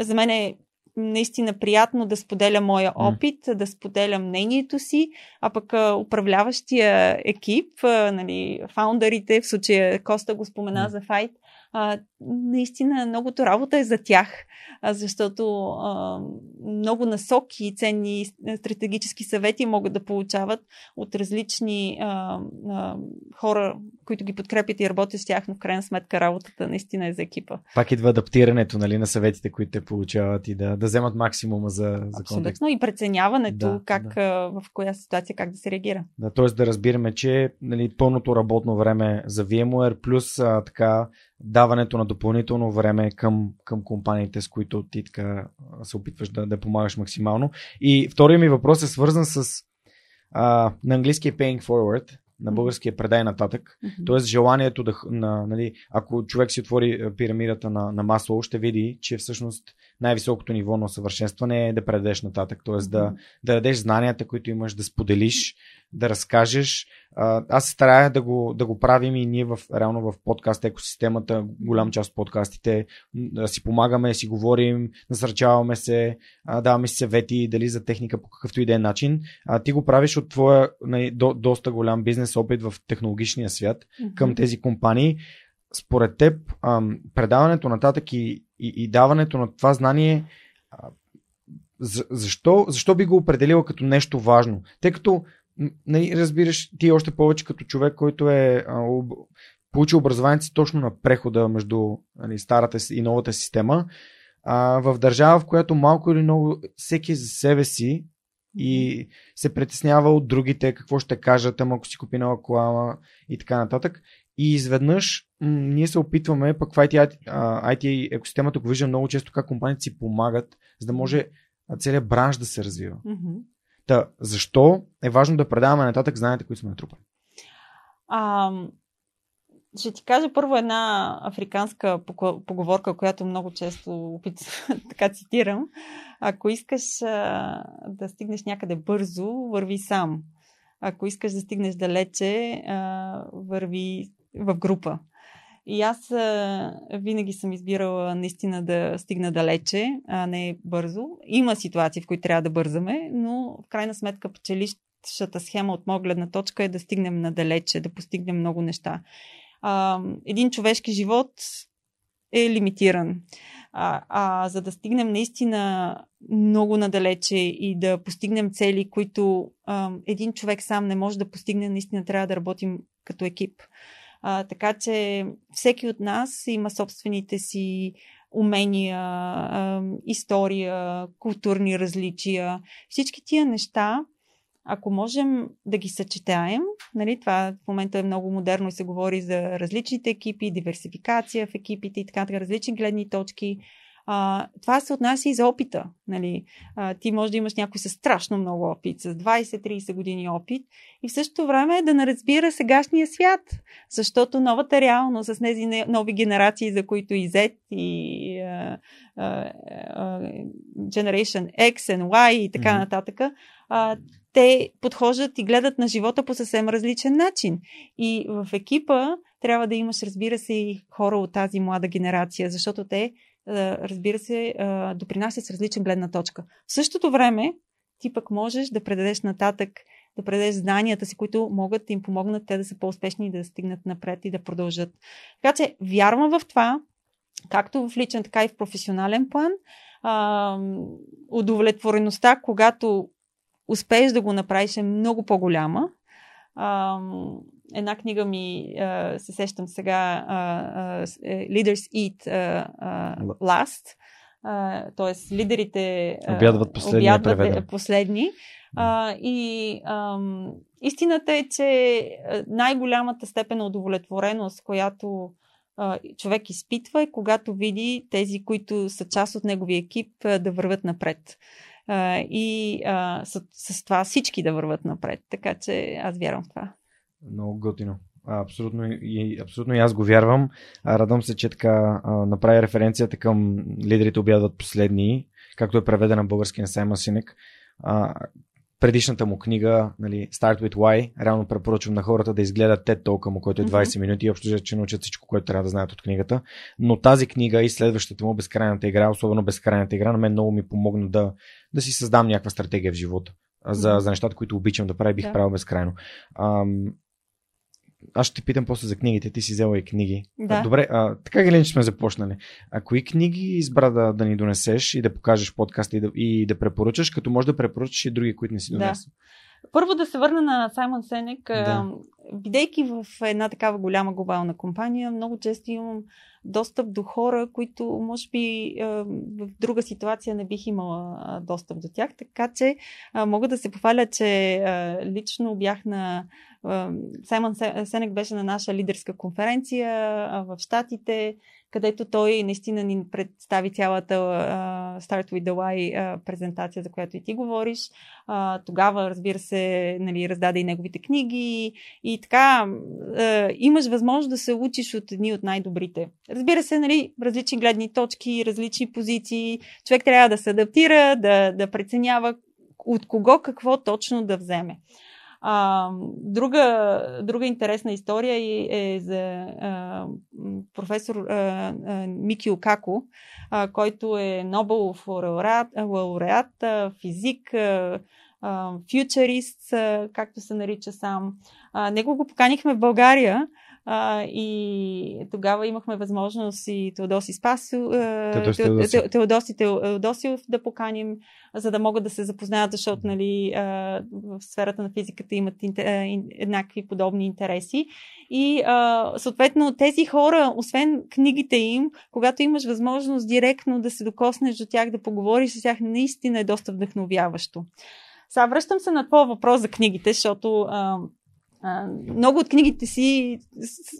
за мен е наистина приятно да споделя моя опит, mm. да споделя мнението си, а пък управляващия екип, нали, фаундърите, в случая Коста го спомена mm. за Fight, а, наистина многото работа е за тях, защото а, много насоки и ценни стратегически съвети могат да получават от различни а, а, хора, които ги подкрепят и работят с тях, но в крайна сметка работата наистина е за екипа. Пак идва адаптирането, нали, на съветите, които те получават и да, да вземат максимума за, за контекст. Абсолютно, и преценяването да, как, да. в коя ситуация как да се реагира. Да, т.е. да разбираме, че, нали, пълното работно време за VMware плюс а, така даването на допълнително време към, към компаниите, с които ти така се опитваш да, да помагаш максимално. И втория ми въпрос е свързан с а, на английски paying forward, на българския предай нататък. Mm-hmm. Тоест желанието да, на, нали, ако човек си отвори пирамидата на, на Маслоу, ще види, че всъщност най-високото ниво на усъвършенстване е да предадеш нататък. Тоест mm-hmm. да, да дадеш знанията, които имаш, да споделиш, да разкажеш. Аз се старая да го, да го правим и ние в, реално в подкаст екосистемата, голям част от подкастите, да си помагаме, си говорим, насърчаваме се, даваме си съвети, дали за техника по какъвто и да е начин. А, ти го правиш от твоя до, доста голям бизнес опит в технологичния свят към mm-hmm. тези компании. според теб ам, предаването нататък и, и, и даването на това знание, а, за, защо, защо би го определила като нещо важно? Тъй като, нали, разбираш, ти още повече като човек, който е а, об, получил образованието си точно на прехода между, нали, старата и новата система, а, в държава, в която малко или много всеки за себе си и се притеснява от другите, какво ще кажат, ама ако си купи нова кола и така нататък. И изведнъж м- ние се опитваме, пък в ай ти екосистемата го вижда много често как компаниите си помагат, за да може целият бранш да се развива. Mm-hmm. Та, защо е важно да предаваме нататък знанията, които сме натрупали? А, ще ти кажа първо една африканска поговорка, която много често така цитирам. Ако искаш а, да стигнеш някъде бързо, върви сам. Ако искаш да стигнеш далече, а, върви в група. И аз а, винаги съм избирала наистина да стигна далече, а не бързо. Има ситуации, в които трябва да бързаме, но в крайна сметка печелищата схема от моя гледна точка е да стигнем надалече, да постигнем много неща. А, един човешки живот е лимитиран. А, а за да стигнем наистина много надалече и да постигнем цели, които а, един човек сам не може да постигне, наистина трябва да работим като екип. А, така че всеки от нас има собствените си умения, а, история, културни различия. Всички тия неща, ако можем да ги съчетаем, нали, това в момента е много модерно и се говори за различните екипи, диверсификация в екипите и така, така различни гледни точки. А, това се отнася и за опита. Нали. А, ти може да имаш някой със страшно много опит, с двайсет-трийсет години опит и в същото време да не разбира сегашния свят, защото новата реалност с тези нови генерации, за които и Z, и а, а, а, Generation X, and Y и така mm-hmm. нататък, а, те подхождат и гледат на живота по съвсем различен начин. И в екипа трябва да имаш, разбира се, и хора от тази млада генерация, защото те, разбира се, допринасят с различен гледна точка. В същото време ти пък можеш да предадеш нататък, да предадеш знанията си, които могат да им помогнат те да са по-успешни и да стигнат напред и да продължат. Така че вярвам в това, както в личен, така и в професионален план. Удовлетвореността, когато успееш да го направиш, е много по-голяма. Една книга ми, се сещам сега, Leaders Eat Last, т.е. лидерите обядват последни. Обядват последни. И истината е, че най-голямата степен на удовлетвореност, която човек изпитва, е когато види тези, които са част от неговия екип, да вървят напред. Uh, и uh, с, с това всички да върват напред. Така че аз вярвам в това. Много готино. Абсолютно и, абсолютно и аз го вярвам. Радвам се, че така а, направи референцията към лидерите обядват последни, както е преведена на български на Саймън Синек. А, предишната му книга, нали, Start with Why, реално препоръчвам на хората да изгледат TED Talk му, който е двайсет mm-hmm. минути и общо, че научат всичко, което трябва да знаят от книгата. Но тази книга и следващата му, Безкрайната игра, особено Безкрайната игра, на мен много ми помогна да, да си създам някаква стратегия в живота. За, mm-hmm. за нещата, които обичам да правя, бих да. правил безкрайно. Ам... Аз ще те питам после за книгите. Ти си взела и книги. Да. Добре, а, така гелен, че сме започнали. А кои книги избра да, да ни донесеш и да покажеш подкаста и да, и да препоръчаш, като може да препоръчаш и други, които не си донесла? Да. Първо да се върна на Саймън Синек. Да. Бидейки в една такава голяма глобална компания, много често имам достъп до хора, които може би в друга ситуация не бих имала достъп до тях. Така че мога да се похваля, че лично бях на... Саймън Синек беше на наша лидерска конференция в Щатите, където той наистина ни представи цялата Start with the Why презентация, за която и ти говориш. Тогава, разбира се, нали, раздаде и неговите книги. И така, имаш възможност да се учиш от едни от най-добрите. Разбира се, нали, различни гледни точки, различни позиции. Човек трябва да се адаптира, да, да преценява от кого какво точно да вземе. А, друга, друга интересна история е за а, професор а, а, Микио Каку, а, който е Нобелов лауреат, лауреат а, физик, а, фьючерист, а, както се нарича сам. А, него го поканихме в България А, и тогава имахме възможност и Теодоси Спасо, Теодоси, Теодоси. Теодоси, Теодосиев да поканим, за да могат да се запознаят, защото нали, в сферата на физиката имат еднакви подобни интереси. И съответно тези хора, освен книгите им, когато имаш възможност директно да се докоснеш до тях, да поговориш с тях, наистина е доста вдъхновяващо. Сега връщам се на това въпрос за книгите, защото а, а, много от книгите си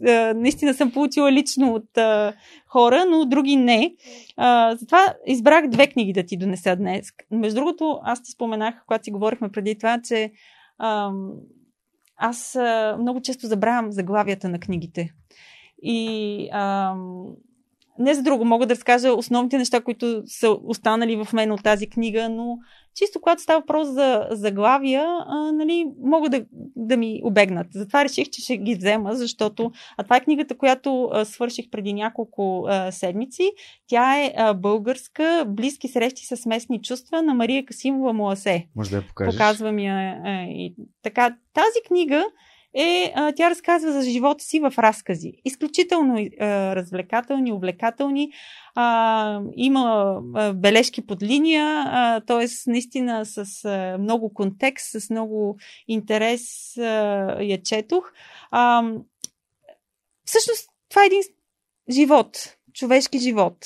а, наистина съм получила лично от а, хора, но други не. А, затова избрах две книги да ти донеса днес. Между другото, аз ти споменах, когато си говорихме преди това, че а, аз а, много често забравям заглавията на книгите. И... А, не за друго, мога да разкажа основните неща, които са останали в мен от тази книга, но чисто когато става въпрос за заглавия, нали, могат да, да ми обегнат. Затова реших, че ще ги взема, защото а това е книгата, която а, свърших преди няколко а, седмици. Тя е а, българска, близки срещи с местни чувства на Мария Касимова Моасе. Може да я покажеш. Показвам я. А, и, така, тази книга е, а, тя разказва за живота си в разкази. Изключително а, развлекателни, увлекателни. А, има а, бележки под линия, т.е. наистина с а, много контекст, с много интерес а, я четох. А, всъщност това е един живот, човешки живот.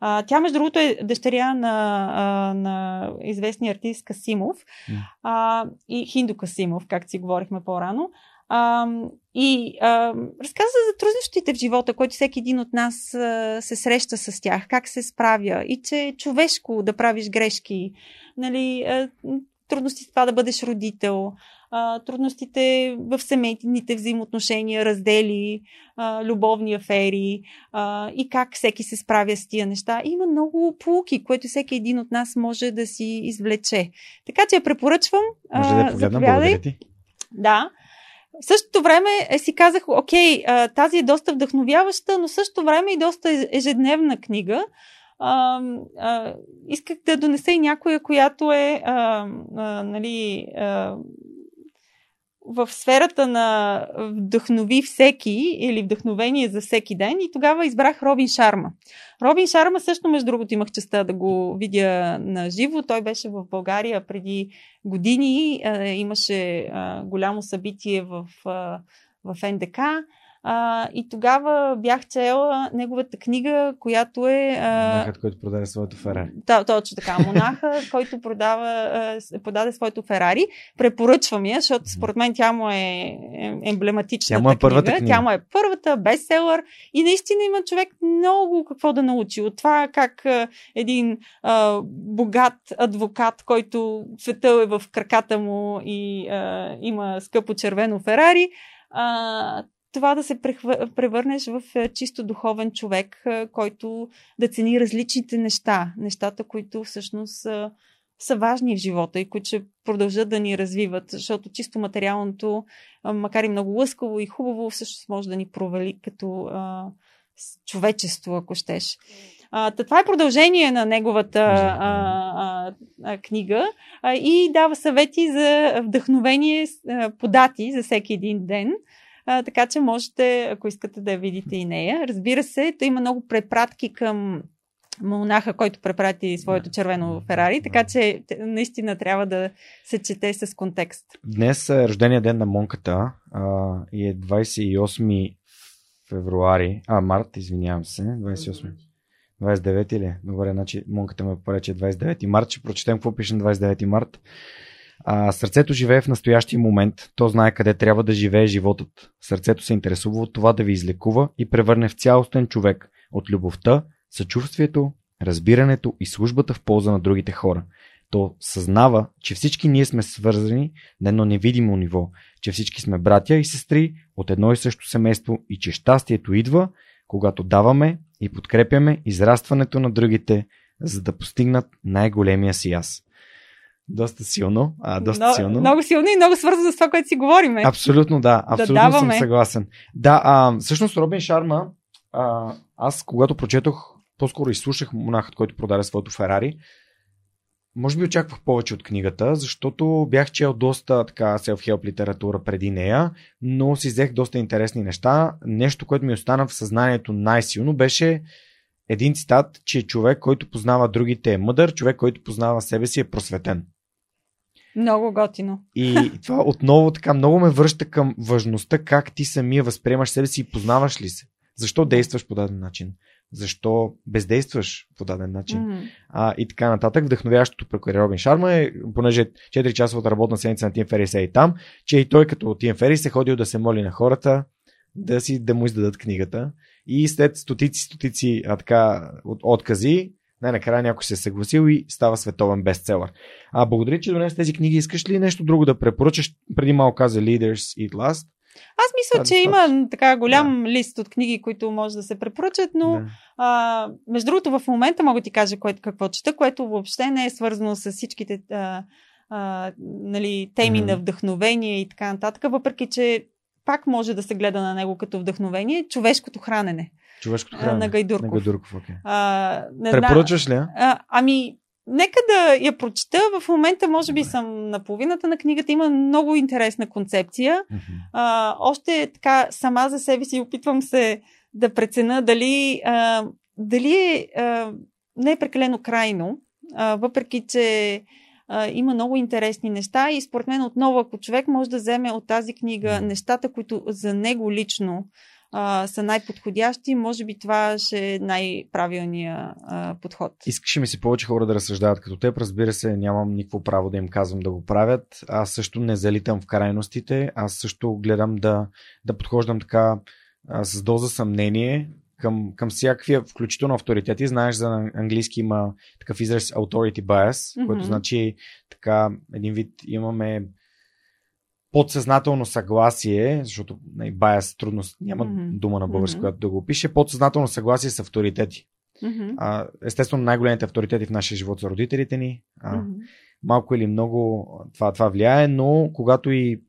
А, тя, между другото, е дъщеря на, а, на известния артист Касимов а, и Хиндо Касимов, както си говорихме по-рано. А, и а, разказа за трудностите в живота, който всеки един от нас а, се среща с тях, как се справя и че е човешко да правиш грешки, нали, а, трудностите това да бъдеш родител, а, трудностите в семейните взаимоотношения, раздели, а, любовни афери а, и как всеки се справя с тия неща. И има много поуки, които всеки един от нас може да си извлече. Така че я препоръчвам. Може да я погледна, благодаря ти. Да. В същото време си казах, окей, тази е доста вдъхновяваща, но в същото време и доста ежедневна книга. А, а, исках да донеса и някоя, която е а, а, нали, а, в сферата на вдъхнови всеки или вдъхновение за всеки ден и тогава избрах Робин Шарма. Робин Шарма също, между другото, имах честта да го видя на живо. Той беше в България преди години. Е, имаше е, голямо събитие в, е, в НДК. А, и тогава бях чела неговата книга, която е... А... Монахът, който продаде своето Ферари. Да, точно така. Монахът, който продава, продаде своето Ферари. Препоръчвам я, защото според мен тя му е емблематичната тя му е книга. книга. Тя му е първата, бестселър. И наистина има човек много какво да научи. От това как един а, богат адвокат, който светът е в краката му и а, има скъпо червено Ферари, а, това да се превърнеш в чисто духовен човек, който да цени различните неща. Нещата, които всъщност са, са важни в живота и които ще продължат да ни развиват. Защото чисто материалното, макар и много лъскаво и хубаво, всъщност може да ни провали като а, човечество, ако щеш. А, това е продължение на неговата а, а, а, книга а, и дава съвети за вдъхновение а, по дати за всеки един ден. А, така че можете, ако искате да я видите и нея. Разбира се, то има много препратки към монаха, който препрати своето червено Ферари, така че наистина трябва да се чете с контекст. Днес е рождения ден на монката а, и е двадесет и осми февруари, а март, извинявам се, двадесет и осми. двадесет и девети или? Добре, значи монката ме порече двадесет и девети март, ще прочетем какво пише на двадесет и девети март. А, сърцето живее в настоящия момент, то знае къде трябва да живее животът. Сърцето се интересува от това да ви излекува и превърне в цялостен човек от любовта, съчувствието, разбирането и службата в полза на другите хора. То съзнава, че всички ние сме свързани на едно невидимо ниво, че всички сме братя и сестри от едно и също семейство и че щастието идва, когато даваме и подкрепяме израстването на другите, за да постигнат най-големия си аз. Доста силно. А, доста но, силно. Много силно и много свързано с това, което си говорим. Абсолютно, да. Абсолютно да съм съгласен. Да, а, всъщност Робин Шарма, а, аз когато прочетох, по-скоро изслушах монахът, който продаде своето Ферари, Може би очаквах повече от книгата, защото бях чел доста така self-help литература преди нея, но си взех доста интересни неща. Нещо, което ми остана в съзнанието най-силно, беше един цитат, че човек, който познава другите, е мъдър, човек, който познава себе си, е просветен. Много готино. И това отново така много ме връща към важността как ти самия възприемаш себе си и познаваш ли се. Защо действаш по даден начин? Защо бездействаш по даден начин? Mm-hmm. А, и така нататък. Вдъхновяващото прекори Робин Шарма е, понеже четиричасовата работна седмица на Тим Ферис е и там, че и той като Тим Ферис е ходил да се моли на хората, да, си, да му издадат книгата. И след стотици, стотици а, така, от, откази, най-накрая някой се е съгласил и става световен бестселър. А, благодаря, че донес тези книги. Искаш ли нещо друго да препоръчаш? Преди малко каза Leaders Eat Last. Аз мисля, а, че има така голям да. лист от книги, които може да се препоръчат, но да. а, между другото в момента мога ти кажа кое, какво чета, което въобще не е свързано с всичките а, а, нали, теми mm. на вдъхновение и така нататък, въпреки че пак може да се гледа на него като вдъхновение. Човешкото хранене. Човешкото хранене. На Гайдурков. На Гайдурков, окей. А, не Препоръчваш ли? А, ами, нека да я прочета. В момента, може би, съм на половината на книгата. Има много интересна концепция. Mm-hmm. А, още така сама за себе си опитвам се да преценя дали, а, дали а, не е прекалено крайно, а, въпреки че Uh, има много интересни неща и според мен отново, ако човек може да вземе от тази книга нещата, които за него лично uh, са най-подходящи, може би това ще е най-правилният uh, подход. Искаше ми се повече хора да разсъждават като теб, разбира се, нямам никакво право да им казвам да го правят. Аз също не залитам в крайностите, аз също гледам да, да подхождам така uh, с доза съмнение към, към всякакви, включително авторитети. Знаеш, за английски има такъв израз authority bias, mm-hmm. което значи така, един вид имаме подсъзнателно съгласие, защото bias трудно, няма mm-hmm. дума на български, mm-hmm. която да го опише, подсъзнателно съгласие с авторитети. Mm-hmm. А, естествено, най-големите авторитети в нашия живот са родителите ни. А, mm-hmm. Малко или много това, това влияе, но когато и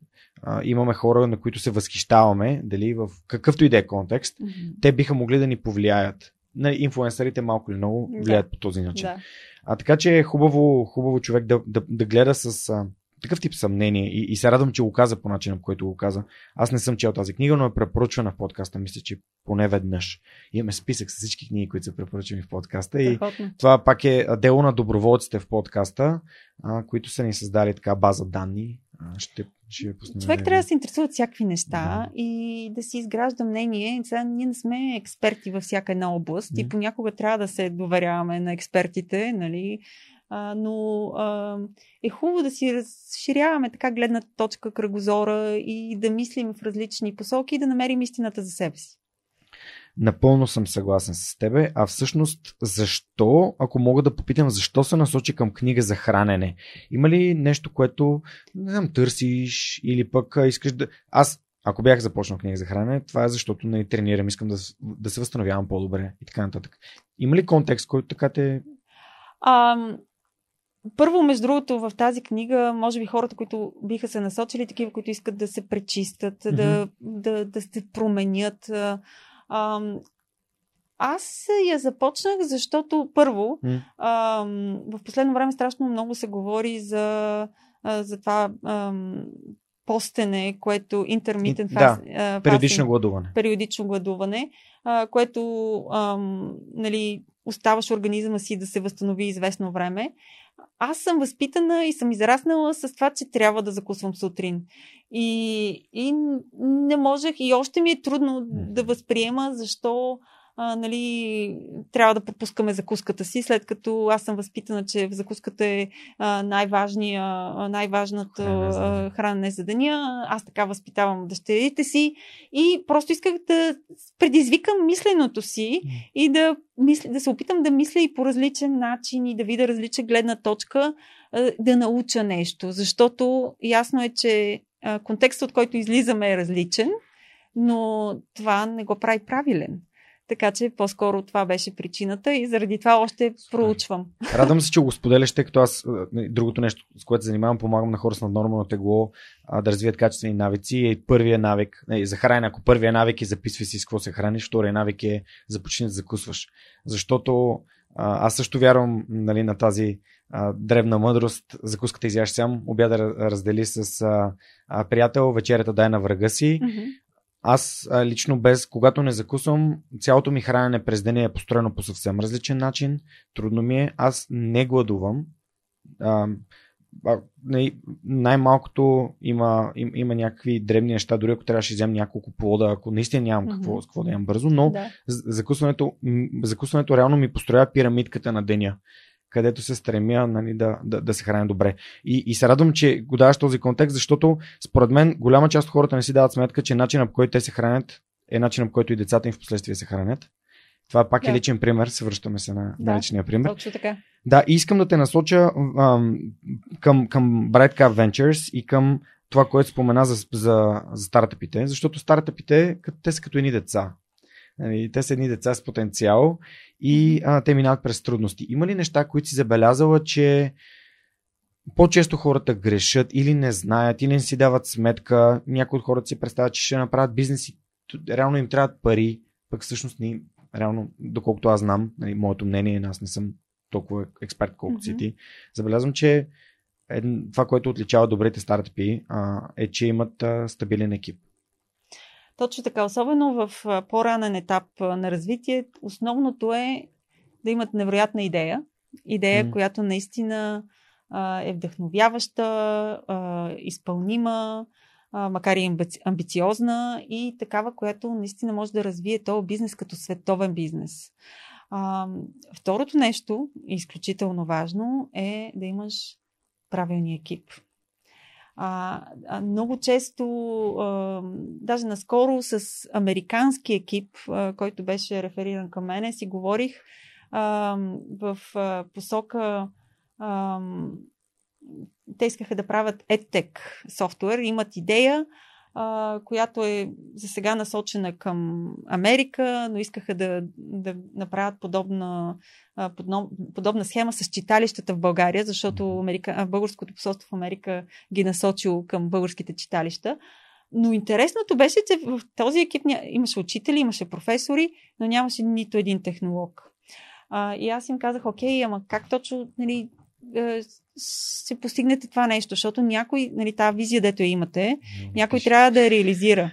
имаме хора, на които се възхищаваме, дали в какъвто и да е контекст, mm-hmm. те биха могли да ни повлияят. Инфлуенсърите малко или много влияят да. по този начин. Да. А, така че е хубаво, хубаво човек да, да, да гледа с а, такъв тип съмнение и, и се радвам, че го каза по начина, по който го каза. Аз не съм чел тази книга, но е препоръчвана в подкаста. Мисля, че поне веднъж. Имаме списък с всички книги, които са препоръчвани в подкаста. И това пак е дело на доброволците в подкаста, а, които са ни създали така база данни. А, ще Човек трябва да се интересува от всякакви неща да. и да си изгражда мнение. Сега ние не сме експерти във всяка една област mm. и понякога трябва да се доверяваме на експертите, нали? А, но а, е хубаво да си разширяваме така гледната точка, кръгозора и да мислим в различни посоки и да намерим истината за себе си. Напълно съм съгласен с тебе, а всъщност защо, ако мога да попитам, защо се насочи към книга за хранене? Има ли нещо, което, не знам, търсиш или пък искаш да... Аз, ако бях започнал книга за хранене, това е защото не тренирам, искам да, да се възстановявам по-добре и така нататък. Има ли контекст, който така те... А, първо, между другото, в тази книга, може би хората, които биха се насочили, такива, които искат да се пречистат, mm-hmm. да, да, да се променят... А, аз я започнах, защото първо mm. а, в последно време страшно много се говори за, а, за това а, постене, което intermittent fasting, да, периодично гладуване, периодично гладуване а, което а, нали, оставаш организма си да се възстанови известно време. Аз съм възпитана и съм израснала с това, че трябва да закусвам сутрин. И, и не можех, и още ми е трудно да възприема защо а, нали, трябва да пропускаме закуската си, след като аз съм възпитана, че закуската е а, най-важната а, хранене за деня. Аз така възпитавам дъщерите си и просто исках да предизвикам мисленото си и да Мисля, да се опитам да мисля и по различен начин и да видя различна гледна точка, да науча нещо, защото ясно е, че контекстът, от който излизаме, е различен, но това не го прави правилен. Така че по-скоро това беше причината и заради това още проучвам. Радвам се, че го споделяш, тъй като аз другото нещо, с което занимавам, помагам на хора с наднормално тегло да развият качествени навици. И първия навик, не, за хранене, ако първия навик е записвай си с какво се храниш, втория навик е започни да закусваш. Защото аз също вярвам, нали, на тази а, древна мъдрост, закуската изяж сам, обяда раздели с а, а, приятел, вечерята дай на врага си. Mm-hmm. Аз а, лично без, когато не закусвам, цялото ми хранене през деня е построено по съвсем различен начин. Трудно ми е. Аз не гладувам. А, най-малкото има, им, има някакви дребни неща, дори ако трябваше да взем няколко плода, ако наистина нямам какво, mm-hmm. какво да ям бързо, но да. закусването, закусването реално ми построя пирамидката на деня, където се стремя, нали, да, да, да се храня добре. И, и се радвам, че го даваш този контекст, защото според мен голяма част от хората не си дават сметка, че начинът, по който те се хранят, е начинът, по който и децата им в последствие се хранят. Това пак да. е личен пример, се връщаме се на, да, на личния пример. Точно така. Да, и искам да те насоча ам, към, към Bright Cap Ventures и към това, което спомена за, за, за стартъпите, защото стартъпите, те са като едни деца. Те са едни деца с потенциал и а, те минават през трудности. Има ли неща, които си забелязала, че по-често хората грешат или не знаят, или не си дават сметка, някои от хората си представят, че ще направят бизнес и реално им трябват пари, пък всъщност не им. Реално, доколкото аз знам, нали, моето мнение, аз не съм толкова експерт, колкото си ти, забелязвам, че е, това, което отличава добрите стартъпи, а, е, че имат а, стабилен екип. Точно така, особено в а, по-ранен етап а, на развитие, основното е да имат невероятна идея. Идея, mm. която наистина а, е вдъхновяваща, а, изпълнима, макар и амбициозна и такава, която наистина може да развие този бизнес като световен бизнес. А, второто нещо, изключително важно, е да имаш правилния екип. А, а много често, а, даже наскоро с американски екип, а, който беше рефериран към мене, си говорих а, в а, посока... А, те искаха да правят EdTech софтуер, имат идея, а, която е за сега насочена към Америка, но искаха да, да направят подобна, а, подно, подобна схема с читалищата в България, защото Америка, българското посолство в Америка ги насочило към българските читалища. Но интересното беше, че в този екип имаше учители, имаше професори, но нямаше нито един технолог. А, и аз им казах, окей, ама как точно... Нали, ще постигнете това нещо, защото някой, нали, тази визия, дето я имате, някой трябва да я реализира.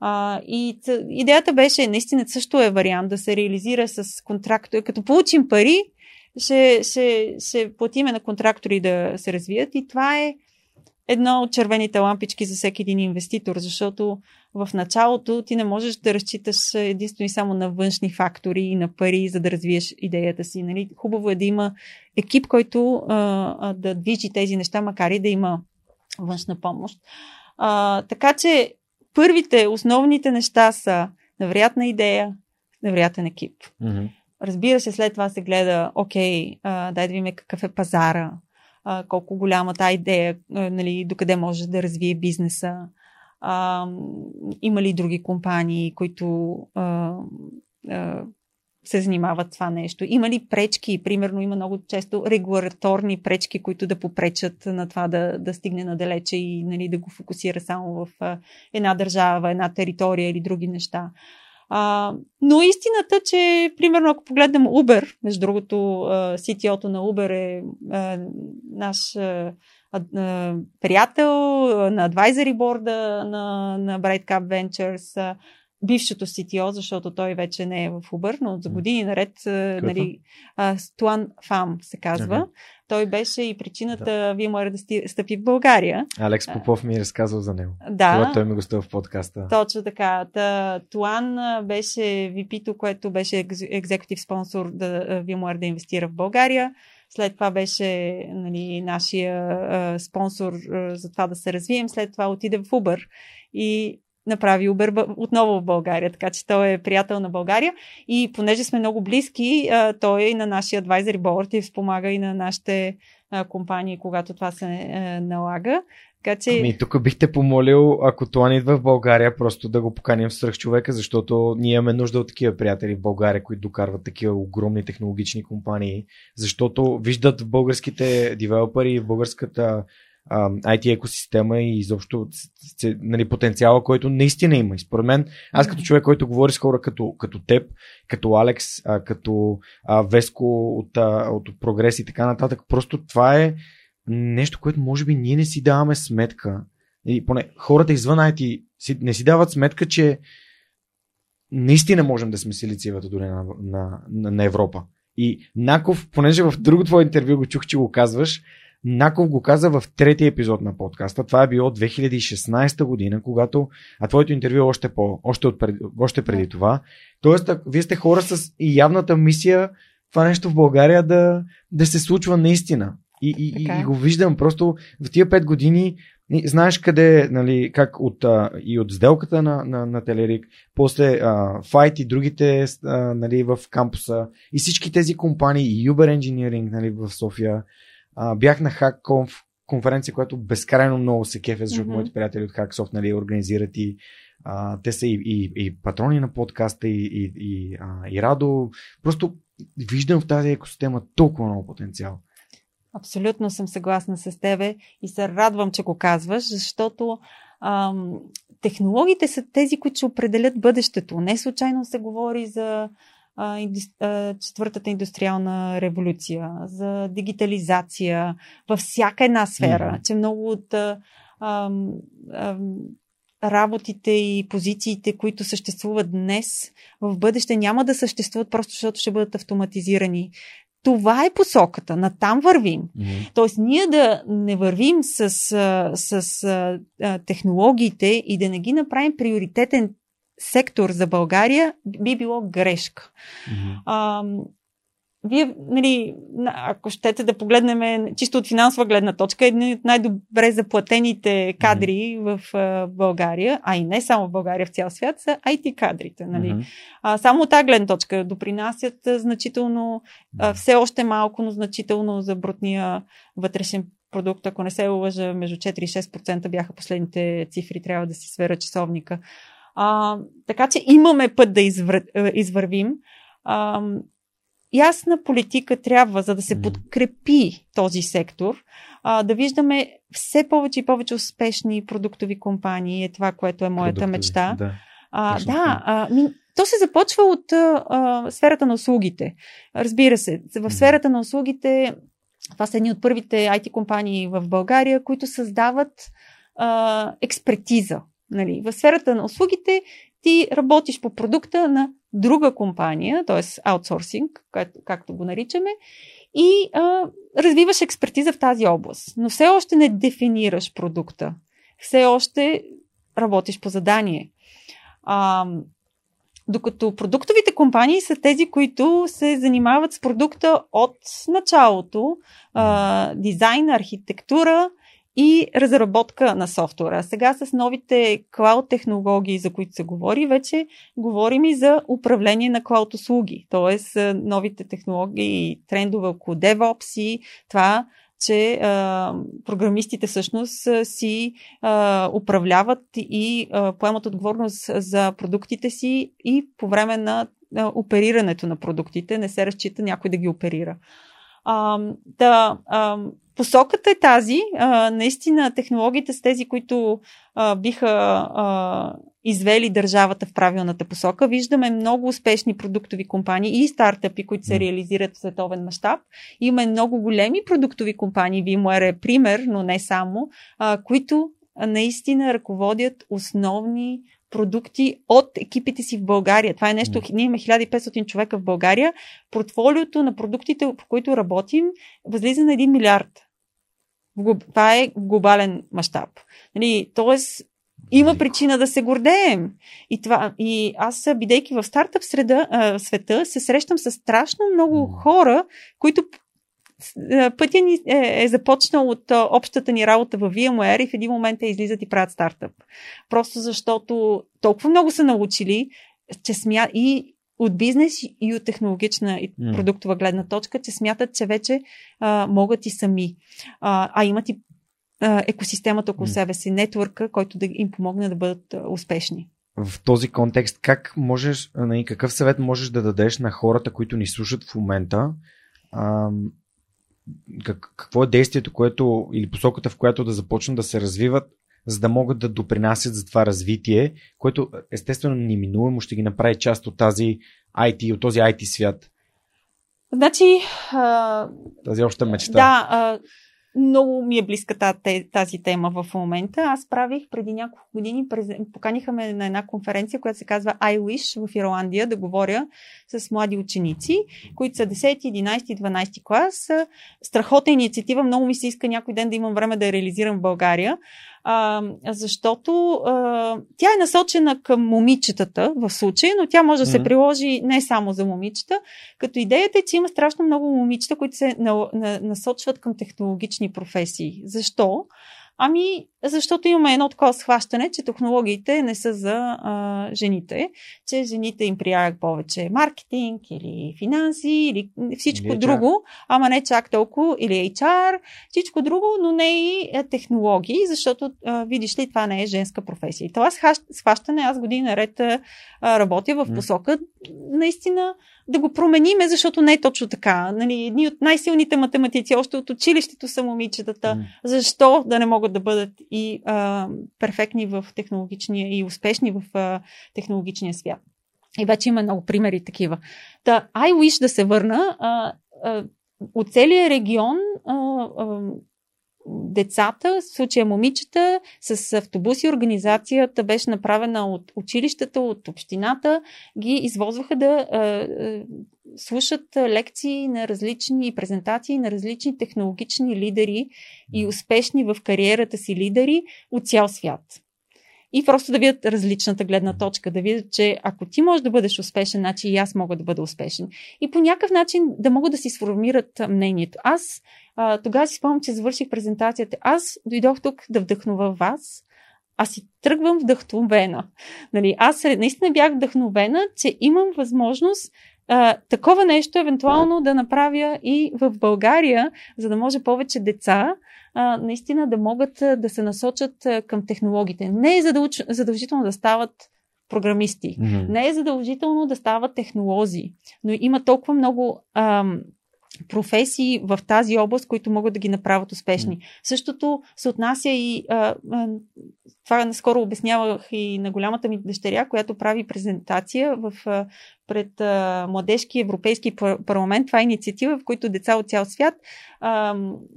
А, и цъ... идеята беше, наистина също е вариант да се реализира с контрактори. Като получим пари, ще, ще, ще платиме на контрактори да се развият и това е едно от червените лампички за всеки един инвеститор, защото в началото ти не можеш да разчиташ единствено и само на външни фактори и на пари, за да развиеш идеята си. Нали? Хубаво е да има екип, който а, а, да движи тези неща, макар и да има външна помощ. А, така че първите, основните неща са невероятна идея, невероятен екип. Mm-hmm. Разбира се, след това се гледа, окей, а, дай да видим какъв е пазара, Uh, колко голяма тази идея, uh, нали, докъде може да развие бизнеса. Uh, има ли други компании, които uh, uh, се занимават това нещо? Има ли пречки? Примерно има много често регулаторни пречки, които да попречат на това да, да стигне надалече и, нали, да го фокусира само в uh, една държава, една територия или други неща. Uh, но истината, че примерно ако погледнем Uber, между другото uh, Си Ти О-то на Uber е uh, наш uh, uh, приятел uh, на Advisory Board-а на, на Bright Cap Ventures, uh, бившото Си Ти О, защото той вече не е в Uber, но за години наред uh, нали, uh, Туан Фам се казва. Ага. Той беше и причината да. VMware да стъпи в България. Алекс Попов ми е разказал за него. Да. Това той ми гостува в подкаста. Точно така. Та, Туан беше ви пи-то, което беше екзекутив спонсор да VMware да инвестира в България. След това беше, нали, нашия а, спонсор а, за това да се развием. След това отиде в Uber и направи Uber отново в България, така че той е приятел на България и понеже сме много близки, той е и на нашия Advisory Board и спомага и на нашите компании, когато това се налага. Така, че... Ами, тук бих те помолил, ако Туан идва в България, просто да го поканим в Свръхчовека, защото ние имаме нужда от такива приятели в България, които докарват такива огромни технологични компании, защото виждат българските девелопери, българската ай ти екосистема и изобщо нали, потенциала, който наистина има. И според мен, аз като човек, който говори с хора като, като теб, като Алекс, а, като а, Веско от, от Прогрес и така нататък, просто това е нещо, което може би ние не си даваме сметка. И поне хората извън ай ти не си дават сметка, че наистина можем да сме силициевата долина на, на, на Европа. И Наков, понеже в друго твое интервю го чух, че го казваш, Наков го каза в третия епизод на подкаста. Това е било две хиляди и шестнадесета година, когато, а твоето интервю е още, по, още, отпред, още преди това. Тоест, вие сте хора с явната мисия това нещо в България да, да се случва наистина. И, и, и го виждам просто в тия пет години. Знаеш къде, нали, как от, а, и от сделката на, на, на Телерик, после а, Fight и другите а, нали, в кампуса и всички тези компании, и Uber Engineering нали, в София. А, бях на HackConf конференция, която безкрайно много се кефе, защото mm-hmm. моите приятели от HackSoft нали, организират и а, те са и, и, и патрони на подкаста и, и, и, а, и Радо. Просто виждам в тази екосистема толкова много потенциал. Абсолютно съм съгласна с тебе и се радвам, че го казваш, защото ам, технологиите са тези, които ще определят бъдещето. Не случайно се говори за а, инду... а, четвъртата индустриална революция, за дигитализация във всяка една сфера, mm-hmm. че много от ам, ам, работите и позициите, които съществуват днес, в бъдеще няма да съществуват просто защото ще бъдат автоматизирани. Това е посоката, натам вървим. Mm-hmm. Тоест ние да не вървим с, с, с технологиите и да не ги направим приоритетен сектор за България, би било грешка. Mm-hmm. А, вие, нали, ако щете да погледнем чисто от финансова гледна точка, едни от най-добре заплатените кадри mm-hmm. в България, а и не само в България, в цял свят, са ай ти кадрите. Нали? Mm-hmm. А, само от тази гледна точка допринасят значително, mm-hmm. а, все още малко, но значително за брутния вътрешен продукт. Ако не се лъжа, между четири и шест процента бяха последните цифри, трябва да си сверя часовника. А, така че имаме път да извър... извървим. А, Ясна политика трябва, за да се подкрепи този сектор, а, да виждаме все повече и повече успешни продуктови компании. Е това, което е моята продуктови, мечта. Да, а, да а, ми, то се започва от а, сферата на услугите. Разбира се, в сферата на услугите това са едни от първите ай ти компании в България, които създават а, експертиза. Нали? В сферата на услугите ти работиш по продукта на друга компания, т.е. аутсорсинг, как, както го наричаме, и а, развиваш експертиза в тази област. Но все още не дефинираш продукта. Все още работиш по задание. А, докато продуктовите компании са тези, които се занимават с продукта от началото, а, дизайн, архитектура и разработка на софтуера. Сега с новите клауд технологии, за които се говори, вече говорим и за управление на клауд услуги. Тоест новите технологии и трендове около DevOps и това, че а, програмистите всъщност си а, управляват и а, поемат отговорност за продуктите си и по време на а, оперирането на продуктите не се разчита някой да ги оперира. А, да... А, Посоката е тази. А, наистина технологиите са тези, които а, биха а, извели държавата в правилната посока. Виждаме много успешни продуктови компании и стартъпи, които се реализират в световен мащаб. Имаме много големи продуктови компании, VMware е пример, но не само, а, които наистина ръководят основни продукти от екипите си в България. Това е нещо, ние имаме хиляда и петстотин човека в България. Портфолиото на продуктите, по които работим, възлиза на един милиард. Това е глобален мащаб. Нали, тоест, има причина да се гордеем. И, това, и аз, бидейки в стартъп среда, а, света, се срещам с страшно много хора, които пътя ни е, е започнал от а, общата ни работа в VMware и в един момент те излизат и правят стартъп. Просто защото толкова много са научили, че смя... и от бизнес, и от технологична и продуктова гледна точка, че смятат, че вече а, могат и сами. А, а имат и а, екосистемата около себе си, нетворка, който да им помогне да бъдат а, успешни. В този контекст, как можеш, какъв съвет можеш да дадеш на хората, които ни слушат в момента, а, как, какво е действието, което или посоката, в която да започнат да се развиват, за да могат да допринасят за това развитие, което естествено неминуемо ще ги направи част от тази ай ти, от този ай ти свят. Значи, а... тази обща мечта. Да, а... много ми е близка тази тема в момента. Аз правих преди няколко години, поканиха ме на една конференция, която се казва I Wish в Ирландия, да говоря с млади ученици, които са десети, единадесети, дванадесети клас. Страхотна инициатива, много ми се иска някой ден да имам време да я реализирам в България, защото тя е насочена към момичетата в случая, но тя може да се приложи не само за момичета, като идеята е, че има страшно много момичета, които се насочват към технологични професии. Защо? Ами, защото имаме едно такова схващане, че технологиите не са за а, жените, че жените им прилагат повече маркетинг или финанси или всичко или друго, ама не чак толкова, или ейч ар, всичко друго, но не и технологии, защото а, видиш ли, това не е женска професия. И това схващане аз години наред а, работя в посока наистина да го промениме, защото не е точно така. Нали, едни от най-силните математици, още от училището са момичетата. Mm. Защо да не могат да бъдат и а, перфектни в технологичния и успешни в а, технологичния свят? И вече има много примери такива. Та, I wish да се върна. А, а, от целия регион а, а, децата, в случая момичета, с автобуси, организацията беше направена от училищата, от общината, ги извозваха да е, е, слушат лекции на различни презентации на различни технологични лидери и успешни в кариерата си лидери от цял свят. И просто да видят различната гледна точка, да видят, че ако ти можеш да бъдеш успешен, значи и аз мога да бъда успешен. И по някакъв начин да могат да си сформират мнението. Аз тогава си спомням, че завърших презентацията. Аз дойдох тук да вдъхнува вас. Аз си тръгвам вдъхновена. Нали, аз наистина бях вдъхновена, че имам възможност а, такова нещо евентуално да направя и в България, за да може повече деца а, наистина да могат а, да се насочат а, към технологиите. Не е задълж... задължително да стават програмисти. Mm-hmm. Не е задължително да стават технолози. Но има толкова много... А, професии в тази област, които могат да ги направят успешни. Mm. Същото се отнася и а, а, това наскоро обяснявах и на голямата ми дъщеря, която прави презентация в, а, пред а, Младежки европейски парламент. Това е инициатива, в която деца от цял свят а,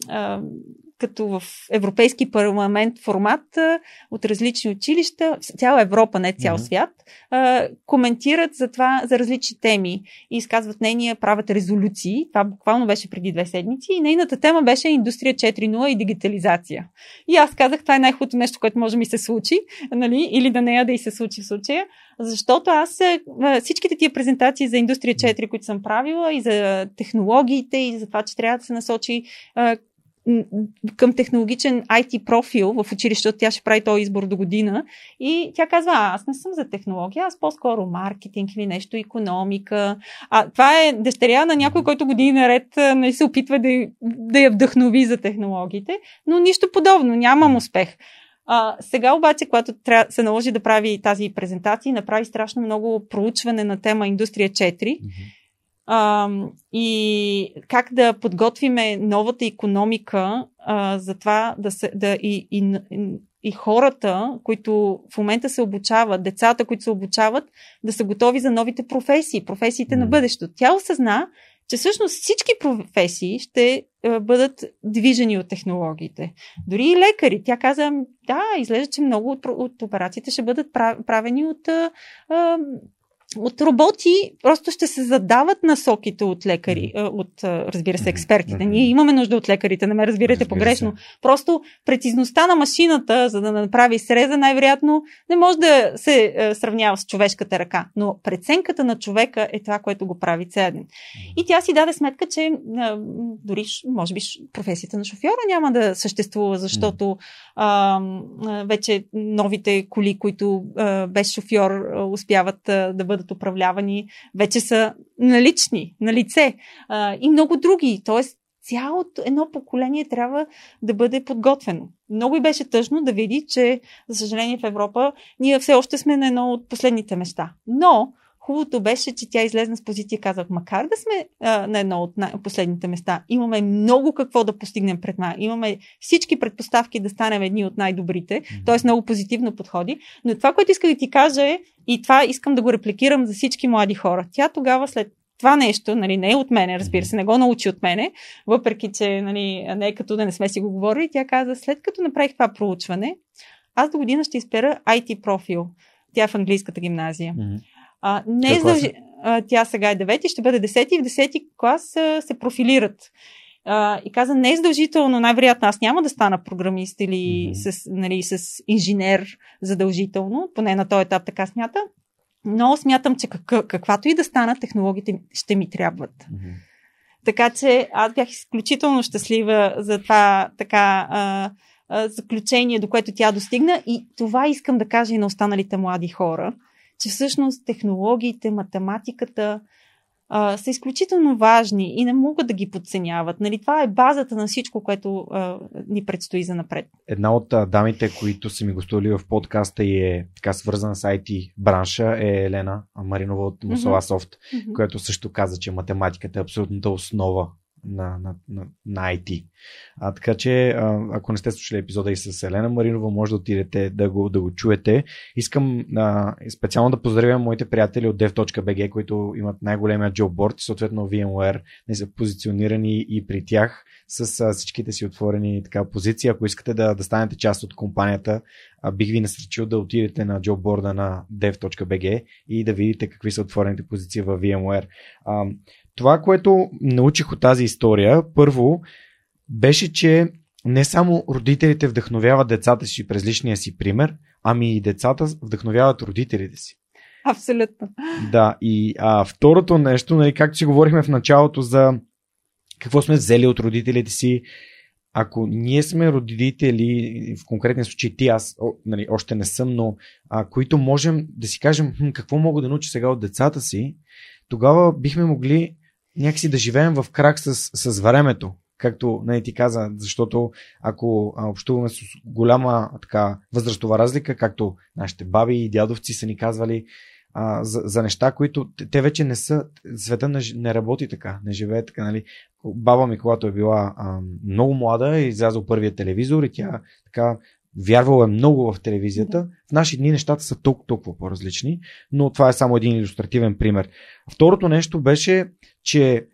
а, като в европейски парламент формат от различни училища, цяла Европа, не цял mm-hmm. свят, коментират за това, за различни теми и изказват нейния, правят резолюции. Това буквално беше преди две седмици и нейната тема беше Индустрия четири нула и дигитализация. И аз казах, това е най-хубавото нещо, което може ми се случи, нали? Или да нея да и се случи в случая, защото аз всичките тия презентации за Индустрия четири, които съм правила и за технологиите и за това, че трябва да се насочи към технологичен ай ти профил в училището, тя ще прави този избор до година и тя казва, а, аз не съм за технология, аз по-скоро маркетинг или нещо, икономика. А това е дъщеря на някой, който години наред не се опитва да, да я вдъхнови за технологиите, но нищо подобно, нямам успех. А, сега обаче, когато трябва, се наложи да прави тази презентация, направи страшно много проучване на тема Индустрия четири, Uh, и как да подготвиме новата икономика uh, за това да се, да и, и, и хората, които в момента се обучават, децата, които се обучават, да са готови за новите професии, професиите mm. на бъдещето. Тя осъзна, че всъщност всички професии ще uh, бъдат движени от технологиите. Дори и лекари. Тя каза, да, изглежда, че много от, от операциите ще бъдат правени от... Uh, uh, От роботи просто ще се задават насоките от лекари, от, разбира се, експертите. Ние имаме нужда от лекарите, не ме разбирате погрешно. Просто прецизността на машината, за да направи среза, най-вероятно не може да се сравнява с човешката ръка. Но преценката на човека е това, което го прави ценен. И тя си даде сметка, че дори, може би, професията на шофьора няма да съществува, защото а, вече новите коли, които а, без шофьор а, успяват а, да бъдат управлявани, вече са налични, на лице а, и много други. Тоест, цялото едно поколение трябва да бъде подготвено. Много и беше тъжно да види, че за съжаление в Европа ние все още сме на едно от последните места. Но Хубавото беше, че тя излезна с позиция и казах, макар да сме а, на едно от най- последните места, имаме много какво да постигнем пред нас. Имаме всички предпоставки да станем едни от най-добрите, т.е. много позитивно подходи. Но това, което иска да ти кажа е, и това искам да го репликирам за всички млади хора. Тя тогава след това нещо, нали, не е от мене, разбира се, не го научи от мене, въпреки че, нали, не е като да не сме си го говорили, тя каза, след като направих това проучване, аз до година ще избера ай ти профил. Тя е в английската гимназия. Mm-hmm. А, не задълж... а, тя сега е девети, ще бъде десети и в десети клас а, се профилират. А, и каза, не е задължително, най-вероятно аз няма да стана програмист или mm-hmm. с, нали, с инженер задължително, поне на този етап така смята. Но смятам, че какъв, каквато и да стана, технологиите ще ми трябват. Mm-hmm. Така че аз бях изключително щастлива за това така... А, заключение, до което тя достигна, и това искам да кажа и на останалите млади хора, че всъщност технологиите, математиката а, са изключително важни и не могат да ги подценяват. Нали, това е базата на всичко, което а, ни предстои за напред. Една от а, дамите, които са ми гостували в подкаста и е така свързана с ай ти бранша, е Елена Маринова от Musala Soft, mm-hmm. mm-hmm. която също каза, че математиката е абсолютната основа на, на, на, на ай ти. А, така че, а, ако не сте слушали епизода и с Елена Маринова, може да отидете да го, да го чуете. Искам а, специално да поздравя моите приятели от dev.bg, които имат най-големия джобборд и съответно VMware, не са позиционирани и при тях с а, всичките си отворени така позиции. Ако искате да, да станете част от компанията, а, бих ви насречил да отидете на джобборда на dev.bg и да видите какви са отворените позиции в VMware. А, Това, което научих от тази история, първо, беше, че не само родителите вдъхновяват децата си през личния си пример, ами и децата вдъхновяват родителите си. Абсолютно. Да, и а, второто нещо, нали, както си говорихме в началото за какво сме взели от родителите си, ако ние сме родители, в конкретния случай ти, аз о, нали, още не съм, но а, които можем да си кажем хм, какво мога да науча сега от децата си, тогава бихме могли някакси да живеем в крак с, с времето, както не ти каза, защото ако общуваме с голяма така възрастова разлика, както нашите баби и дядовци са ни казвали а, за, за неща, които те вече не са, света не, не работи така, не живее така, нали. Баба ми, когато е била а, много млада, е излязъл първия телевизор и тя така вярвала е много в телевизията. В наши дни нещата са толкова, толкова по-различни, но това е само един илюстративен пример. Второто нещо беше, че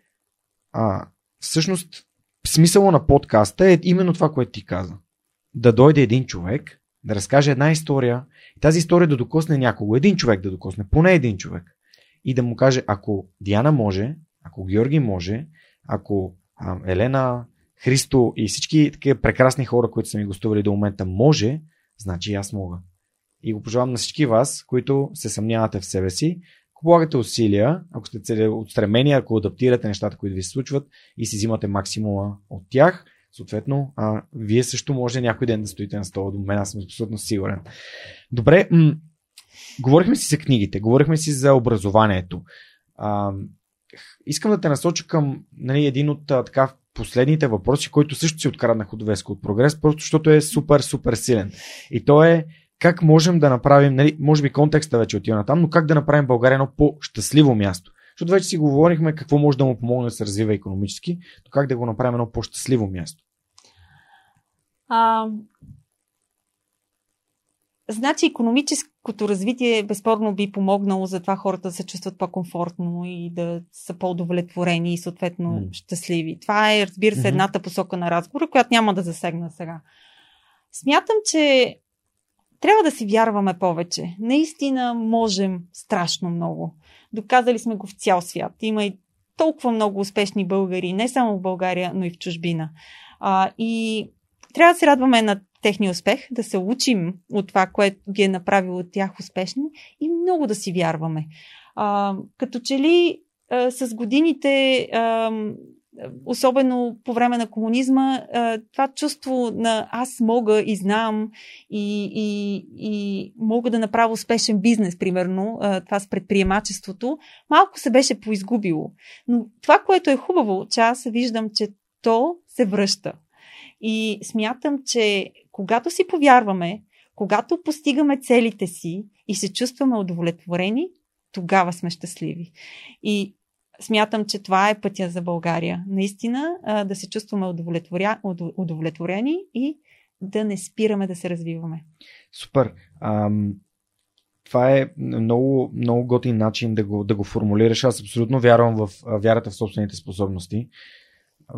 а, всъщност смисъла на подкаста е именно това, което ти каза. Да дойде един човек, да разкаже една история и тази история да докосне някого. Един човек да докосне, поне един човек. И да му каже, ако Диана може, ако Георги може, ако а, Елена... Христо и всички такива прекрасни хора, които са ми гостували до момента, може, значи аз мога. И го пожелавам на всички вас, които се съмнявате в себе си, ако полагате усилия, ако сте целеустремени, ако адаптирате нещата, които ви се случват и си взимате максимума от тях, съответно, а, вие също може някой ден да стоите на стола до мен, аз съм абсолютно сигурен. Добре, м- говорихме си за книгите, говорихме си за образованието. А, искам да те насоча към, нали, един от а, така последните въпроси, който също си откраднах от Веско от Прогрес, просто защото е супер, супер силен. И то е как можем да направим, нали, може би контекста вече отива на там, но как да направим България едно по-щастливо място. Защото вече си говорихме какво може да му помогне да се развива икономически, но как да го направим едно по-щастливо място. А... Значи икономическото развитие безспорно би помогнало за това хората да се чувстват по-комфортно и да са по-удовлетворени и съответно mm. щастливи. Това е, разбира се, едната посока на разговора, която няма да засегна сега. Смятам, че трябва да си вярваме повече. Наистина можем страшно много. Доказали сме го в цял свят. Има и толкова много успешни българи, не само в България, но и в чужбина. А, и трябва да се радваме на техния успех, да се учим от това, което ги е направило от тях успешни и много да си вярваме. А, като че ли а, с годините, а, особено по време на комунизма, а, това чувство на аз мога и знам и, и, и мога да направя успешен бизнес, примерно, а, това с предприемачеството, малко се беше поизгубило. Но това, което е хубаво, че аз виждам, че то се връща. И смятам, че когато си повярваме, когато постигаме целите си и се чувстваме удовлетворени, тогава сме щастливи. И смятам, че това е пътя за България. Наистина да се чувстваме удовлетворя... удовлетворени и да не спираме да се развиваме. Супер! Ам... Това е много, много готин начин да го, да го формулираш. Аз абсолютно вярвам в вярата в собствените способности.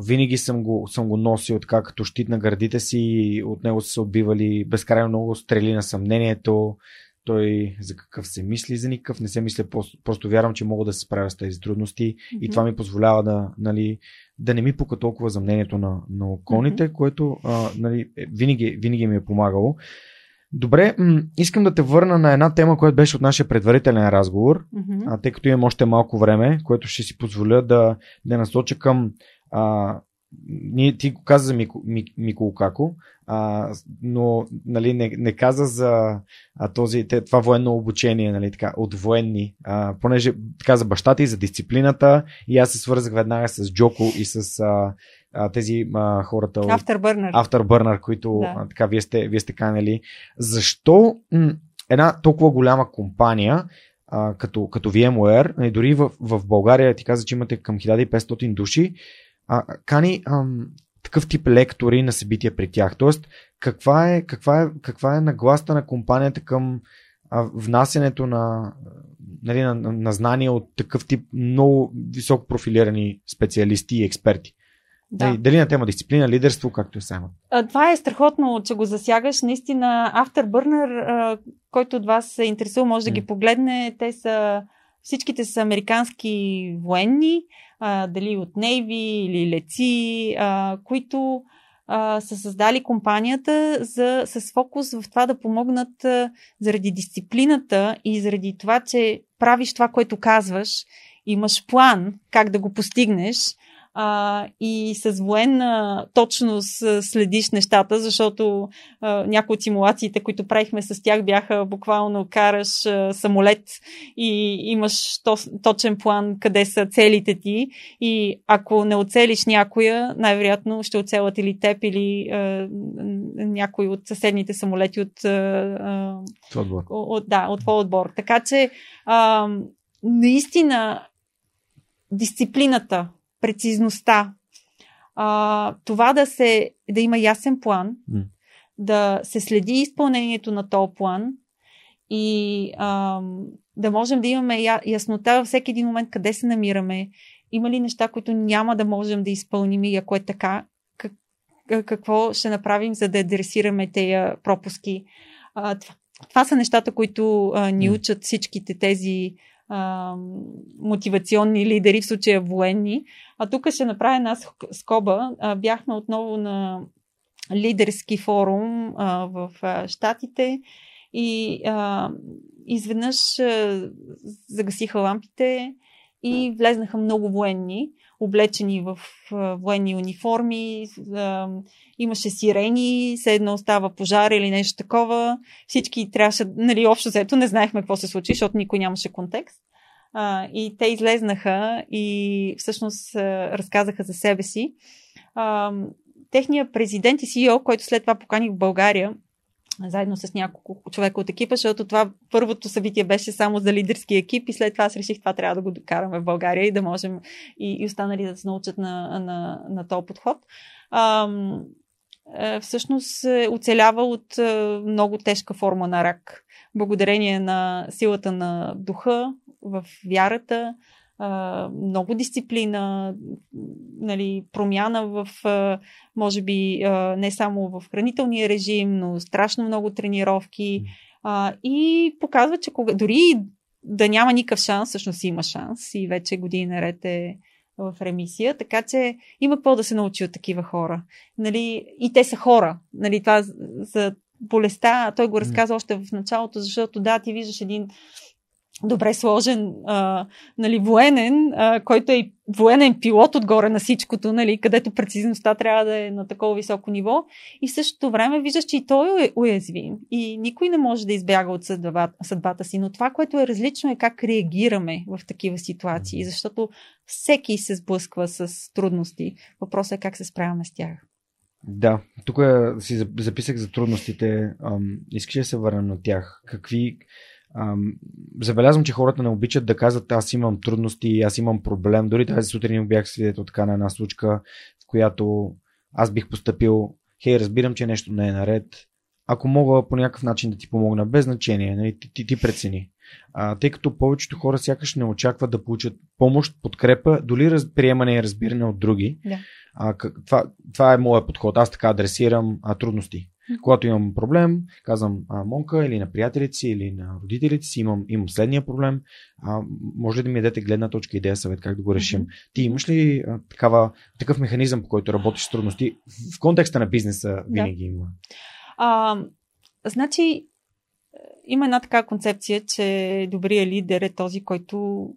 Винаги съм го, съм го носил така като щит на гърдите си, от него са се отбивали безкрайно много стрели на съмнението. Той за какъв се мисли, за никакъв не се мисля, просто, просто вярвам, че мога да се справя с тези трудности, mm-hmm. и това ми позволява да, нали, да не ми пука толкова за мнението на, на околните, mm-hmm. което а, нали, винаги, винаги ми е помагало. Добре, м- искам да те върна на една тема, която беше от нашия предварителен разговор, mm-hmm. а, тъй като имам още малко време, което ще си позволя да, да насоча към а, ние, ти го каза за Мико, Микио Каку, а, но нали, не, не каза за а, този, това военно обучение, нали, така, от военни, а, понеже каза баща ти за дисциплината и аз се свързах веднага с Джоко и с... А, тези а, хората от Afterburner, Afterburner, които да. а, така, вие сте, вие сте канали. Защо м- една толкова голяма компания а, като, като VMware, и дори в, в България ти каза, че имате към хиляда и петстотин души, а, кани ам, такъв тип лектори на събития при тях? Тоест, каква е, каква е, каква е нагласта на компанията към а, внасянето на, нали, на, на, на знания от такъв тип много високо профилирани специалисти и експерти? Да. Дали на тема дисциплина, лидерство, както е само. Това е страхотно, че го засягаш. Наистина, Afterburner, който от вас се интересува, може да ги погледне. Те са, всичките са американски военни, дали от Navy или летци, които са създали компанията за, с фокус в това да помогнат заради дисциплината и заради това, че правиш това, което казваш, имаш план как да го постигнеш. А, и с военна точност следиш нещата, защото а, някои от симулациите, които правихме с тях, бяха буквално караш а, самолет и имаш то, точен план къде са целите ти, и ако не оцелиш някоя, най-вероятно ще оцелят или теб, или а, някой от съседните самолети от, а, отбор. От, да, от твой отбор. Така че а, наистина дисциплината, прецизността, а, това да, се, да има ясен план, mm. да се следи изпълнението на този план и а, да можем да имаме я, яснота във всеки един момент къде се намираме, има ли неща, които няма да можем да изпълним, и ако е така, как, какво ще направим, за да адресираме тези пропуски. А, това, това са нещата, които а, ни учат всичките тези мотивационни лидери, в случая военни. А тук ще направя една скоба. Бяхме отново на лидерски форум в Щатите и изведнъж загасиха лампите и влезнаха много военни, облечени в военни униформи, имаше сирени, все едно става пожар или нещо такова. Всички трябваше, нали, общо взето, не знаехме какво се случи, защото никой нямаше контекст. И те излезнаха и всъщност разказаха за себе си. Техният президент и Си И О, който след това поканих в България, заедно с няколко човека от екипа, защото това първото събитие беше само за лидерски екип и след това аз реших, това трябва да го докараме в България и да можем и, и останали да се научат на, на, на този подход. Ам, е, всъщност е, оцелява от е, много тежка форма на рак. Благодарение на силата на духа, в вярата, много дисциплина, нали, промяна в, може би, не само в хранителния режим, но страшно много тренировки, и показва, че кога, дори да няма никакъв шанс, всъщност има шанс и вече години наред е в ремисия, така че има какво да се научи от такива хора. Нали, и те са хора. Нали, това за болестта, той го разказа още в началото, защото да, ти виждаш един добре сложен, а, нали, военен, а, който е военен пилот отгоре на всичкото, нали, където прецизността трябва да е на такова високо ниво, и в същото време виждаш, че и той е уязвим и никой не може да избяга от съдбата, съдбата си, но това, което е различно, е как реагираме в такива ситуации, защото всеки се сблъсква с трудности, въпросът е как се справяме с тях. Да, тук си записах за трудностите, искаш да се върнем на тях, какви Ам, забелязвам, че хората не обичат да казват аз имам трудности, аз имам проблем. Дори тази сутрин бях свидетел така на една случка, в която аз бих постъпил, хей, разбирам, че нещо не е наред. Ако мога по някакъв начин да ти помогна, без значение, нали, ти, ти, ти прецени. А, тъй като повечето хора сякаш не очакват да получат помощ, подкрепа, дори раз, приемане и разбиране от други. Да. А, това, това е моят подход. Аз така адресирам а, трудности. Когато имам проблем, казвам а, Монка или на приятелите си, или на родителите си, имам, имам следния проблем, а, може ли да ми дадете гледна точка, идея, съвет, как да го решим? Mm-hmm. Ти имаш ли а, такава, такъв механизъм, по който работиш с трудности? В контекста на бизнеса винаги да. Има. А, значи, има една така концепция, че добрият лидер е този, който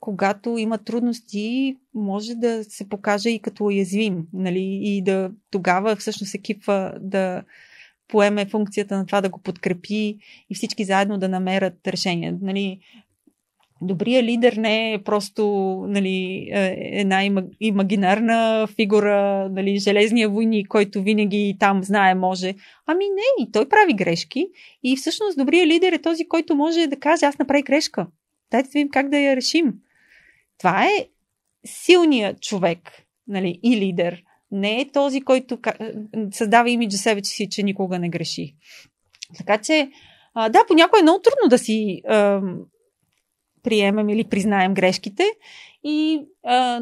когато има трудности, може да се покаже и като уязвим, нали? И да тогава всъщност екипа да поеме функцията на това да го подкрепи и всички заедно да намерят решение. Нали? Добрият лидер не е просто, нали, една имагинарна фигура, нали, железния войник, който винаги там знае, може. Ами не, и той прави грешки. И всъщност добрият лидер е този, който може да каже, аз направих грешка. Дайте да видим как да я решим. Това е силният човек, нали, и лидер. Не е този, който създава имидж за себе си, че никога не греши. Така че, да, понякога е много трудно да си е, приемем или признаем грешките и е,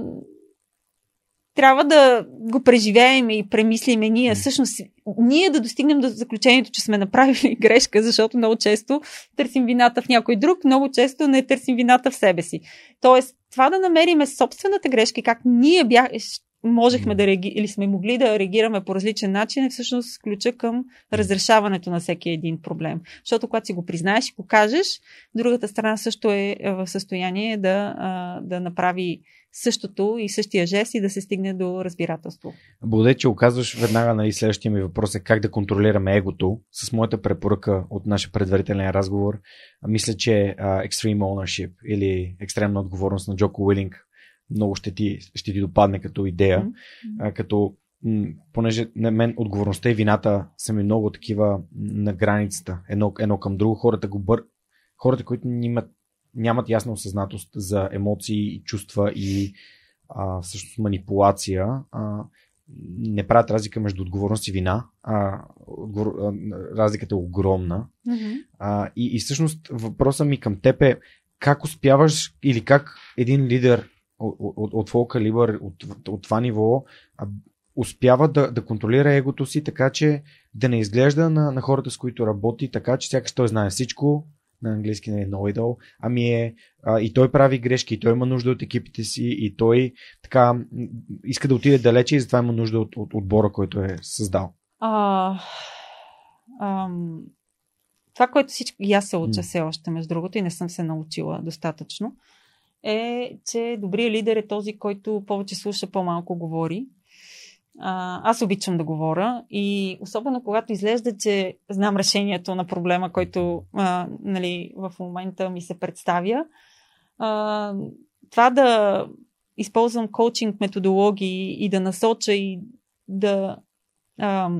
трябва да го преживеем и премислим ние. Всъщност, ние да достигнем до заключението, че сме направили грешка, защото много често търсим вината в някой друг, много често не търсим вината в себе си. Тоест, това да намерим собствената грешка и как ние бях, можехме да реагираме или сме могли да реагираме по различен начин, е всъщност ключа към разрешаването на всеки един проблем. Защото когато си го признаеш и го кажеш, другата страна също е в състояние да, да направи същото и същия жест и да се стигне до разбирателство. Благодаря, че оказваш веднага, нали, следващия ми въпрос е как да контролираме егото. С моята препоръка от нашия предварителен разговор, мисля, че uh, Extreme Ownership или екстремна отговорност на Джоко Уилинг много ще ти, ще ти допадне като идея. Mm-hmm. А, като, м- понеже на мен отговорността и вината са ми много такива на границата. Едно, едно към друго. Хората, го бър... Хората, които имат нямат ясна осъзнатост за емоции, чувства и а, всъщност манипулация. А, не правят разлика между отговорност и вина. А, отговор... а, разликата е огромна. Mm-hmm. А, и, и всъщност въпросът ми към теб е как успяваш или как един лидер от, от, от твой калибър, от, от, от това ниво, а, успява да, да контролира егото си, така че да не изглежда на, на хората, с които работи, така че сякаш той знае всичко. На английски не е no it all, ами е а, и той прави грешки, и той има нужда от екипите си, и той така иска да отиде далече и затова има нужда от, от отбора, който е създал. А, ам, това, което всички и аз се уча все още, между другото, и не съм се научила достатъчно, е, че добрият лидер е този, който повече слуша, по-малко говори. А, аз обичам да говоря и особено когато изглежда, че знам решението на проблема, който а, нали, в момента ми се представя. А, това да използвам коучинг методологии и да насоча и да а,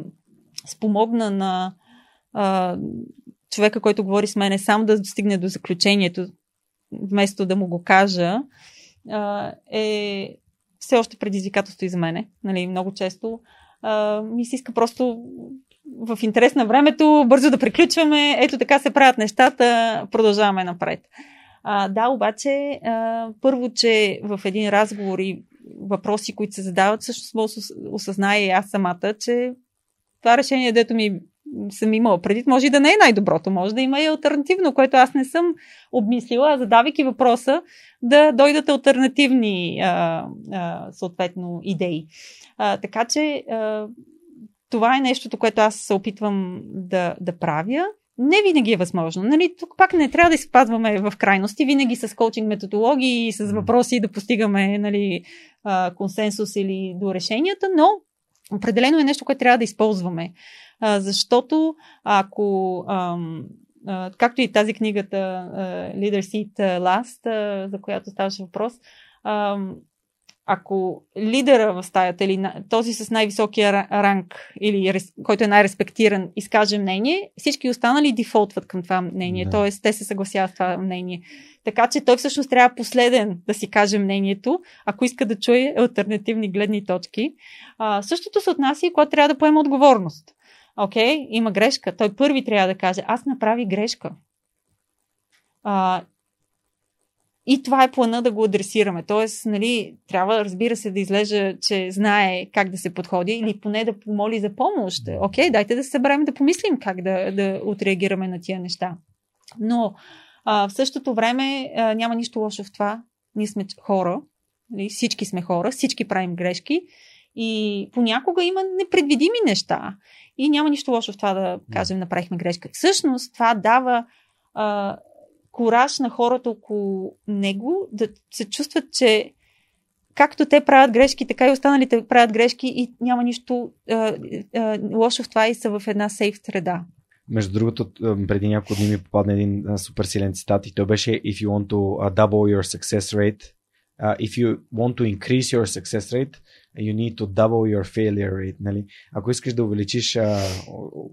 спомогна на а, човека, който говори с мене, сам да достигне до заключението, вместо да му го кажа, а, е все още предизвикателство и за мене. Нали, много често а, ми се иска просто в интерес на времето бързо да приключваме. Ето така се правят нещата. Продължаваме напред. А, да, обаче а, първо, че в един разговор и въпроси, които се задават, всъщност осъзная и аз самата, че това решение, дето ми съм имала преди, може и да не е най-доброто, може да има и алтернативно, което аз не съм обмислила, а задавайки въпроса да дойдат алтернативни а, а, съответно идеи. А, така че а, това е нещото, което аз се опитвам да, да правя. Не винаги е възможно. Нали? Тук пак не трябва да изпадваме в крайности, винаги с коучинг методологии и с въпроси да постигаме, нали, а, консенсус или до решенията, но определено е нещо, което трябва да използваме. А, защото ако, ам, а, както и тази книгата а, Leaders Eat Last, а, за която ставаше въпрос, ам, ако лидера в стаята или този с най-високия ранг, или който е най-респектиран, изкаже мнение, всички останали дефолтват към това мнение, да. Т.е. те се съгласяват с това мнение. Така че той всъщност трябва последен да си каже мнението, ако иска да чуе алтернативни гледни точки. А, същото се отнася и когато трябва да поема отговорност. Окей, има грешка. Той първи трябва да каже, аз направи грешка. А, И това е плана да го адресираме. Тоест, нали, трябва, разбира се, да излежа, че знае как да се подходи или поне да помоли за помощ. Окей, дайте да се съберем да помислим как да, да отреагираме на тия неща. Но а, в същото време а, няма нищо лошо в това. Ние сме хора. Нали, всички сме хора. Всички правим грешки. И понякога има непредвидими неща. И няма нищо лошо в това да кажем, направихме грешка. Всъщност, това дава... А, кураж на хората около него, да се чувстват, че както те правят грешки, така и останалите правят грешки и няма нищо е, е, лошо в това и са в една сейф среда. Между другото, преди няколко дни ми попадна един супер силен цитат и той беше If you want to double your success rate, uh, if you want to increase your success rate, you need to double your failure rate. Нали? Ако искаш да увеличиш а,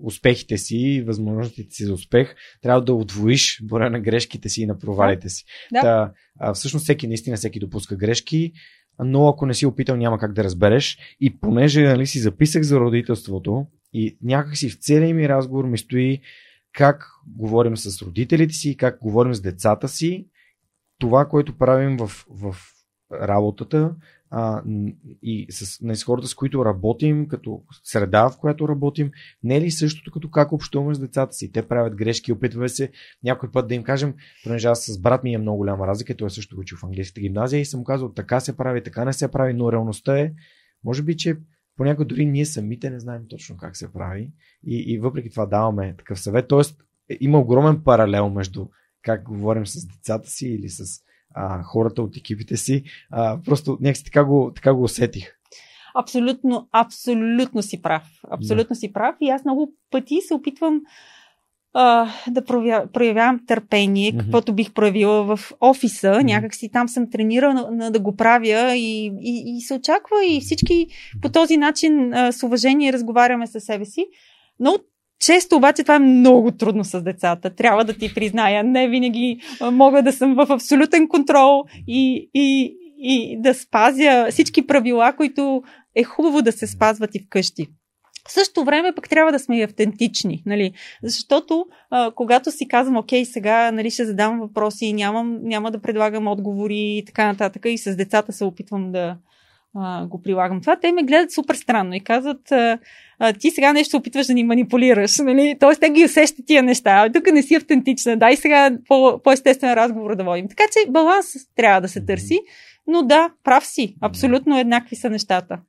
успехите си, възможностите си за успех, трябва да удвоиш броя на грешките си и на провалите си. Да. Та, а, всъщност всеки, наистина всеки допуска грешки, но ако не си опитал, няма как да разбереш. И понеже нали, си записах за родителството и някак си в целия ми разговор ми стои как говорим с родителите си, как говорим с децата си, това, което правим в, в работата, А, и с, не, с хората, с които работим, като среда, в която работим, не е ли същото като как общуваме с децата си? Те правят грешки, опитваме се някой път да им кажем, понеже аз с брат ми е много голяма разлика, той също учи в английската гимназия и съм казал, така се прави, така не се прави, но реалността е, може би, че понякога дори ние самите не знаем точно как се прави и, и въпреки това даваме такъв съвет, т.е. има огромен паралел между как говорим с децата си или с А, хората от екипите си. А, просто някакси така го, така го усетих. Абсолютно, абсолютно си прав. Абсолютно yeah. си прав и аз много пъти се опитвам а, да проявя, проявявам търпение, mm-hmm. каквото бих проявила в офиса. Mm-hmm. Някак си там съм тренирана на, да го правя и, и, и се очаква и всички по този начин а, с уважение разговаряме със себе си. Но често обаче това е много трудно с децата. Трябва да ти призная. Не винаги мога да съм в абсолютен контрол и, и, и да спазя всички правила, които е хубаво да се спазват и вкъщи. В същото време пък трябва да сме и автентични, нали? Защото а, когато си казвам, окей, сега нали, ще задам въпроси, нямам, няма да предлагам отговори и така нататък и с децата се опитвам да... го прилагам това, те ме гледат супер странно и казват, ти сега нещо опитваш да ни манипулираш, нали? Тоест те ги усещат тия неща, тук не си автентична, дай сега по-естествен разговор да водим. Така че баланс трябва да се търси, но да, прав си, абсолютно еднакви са нещата.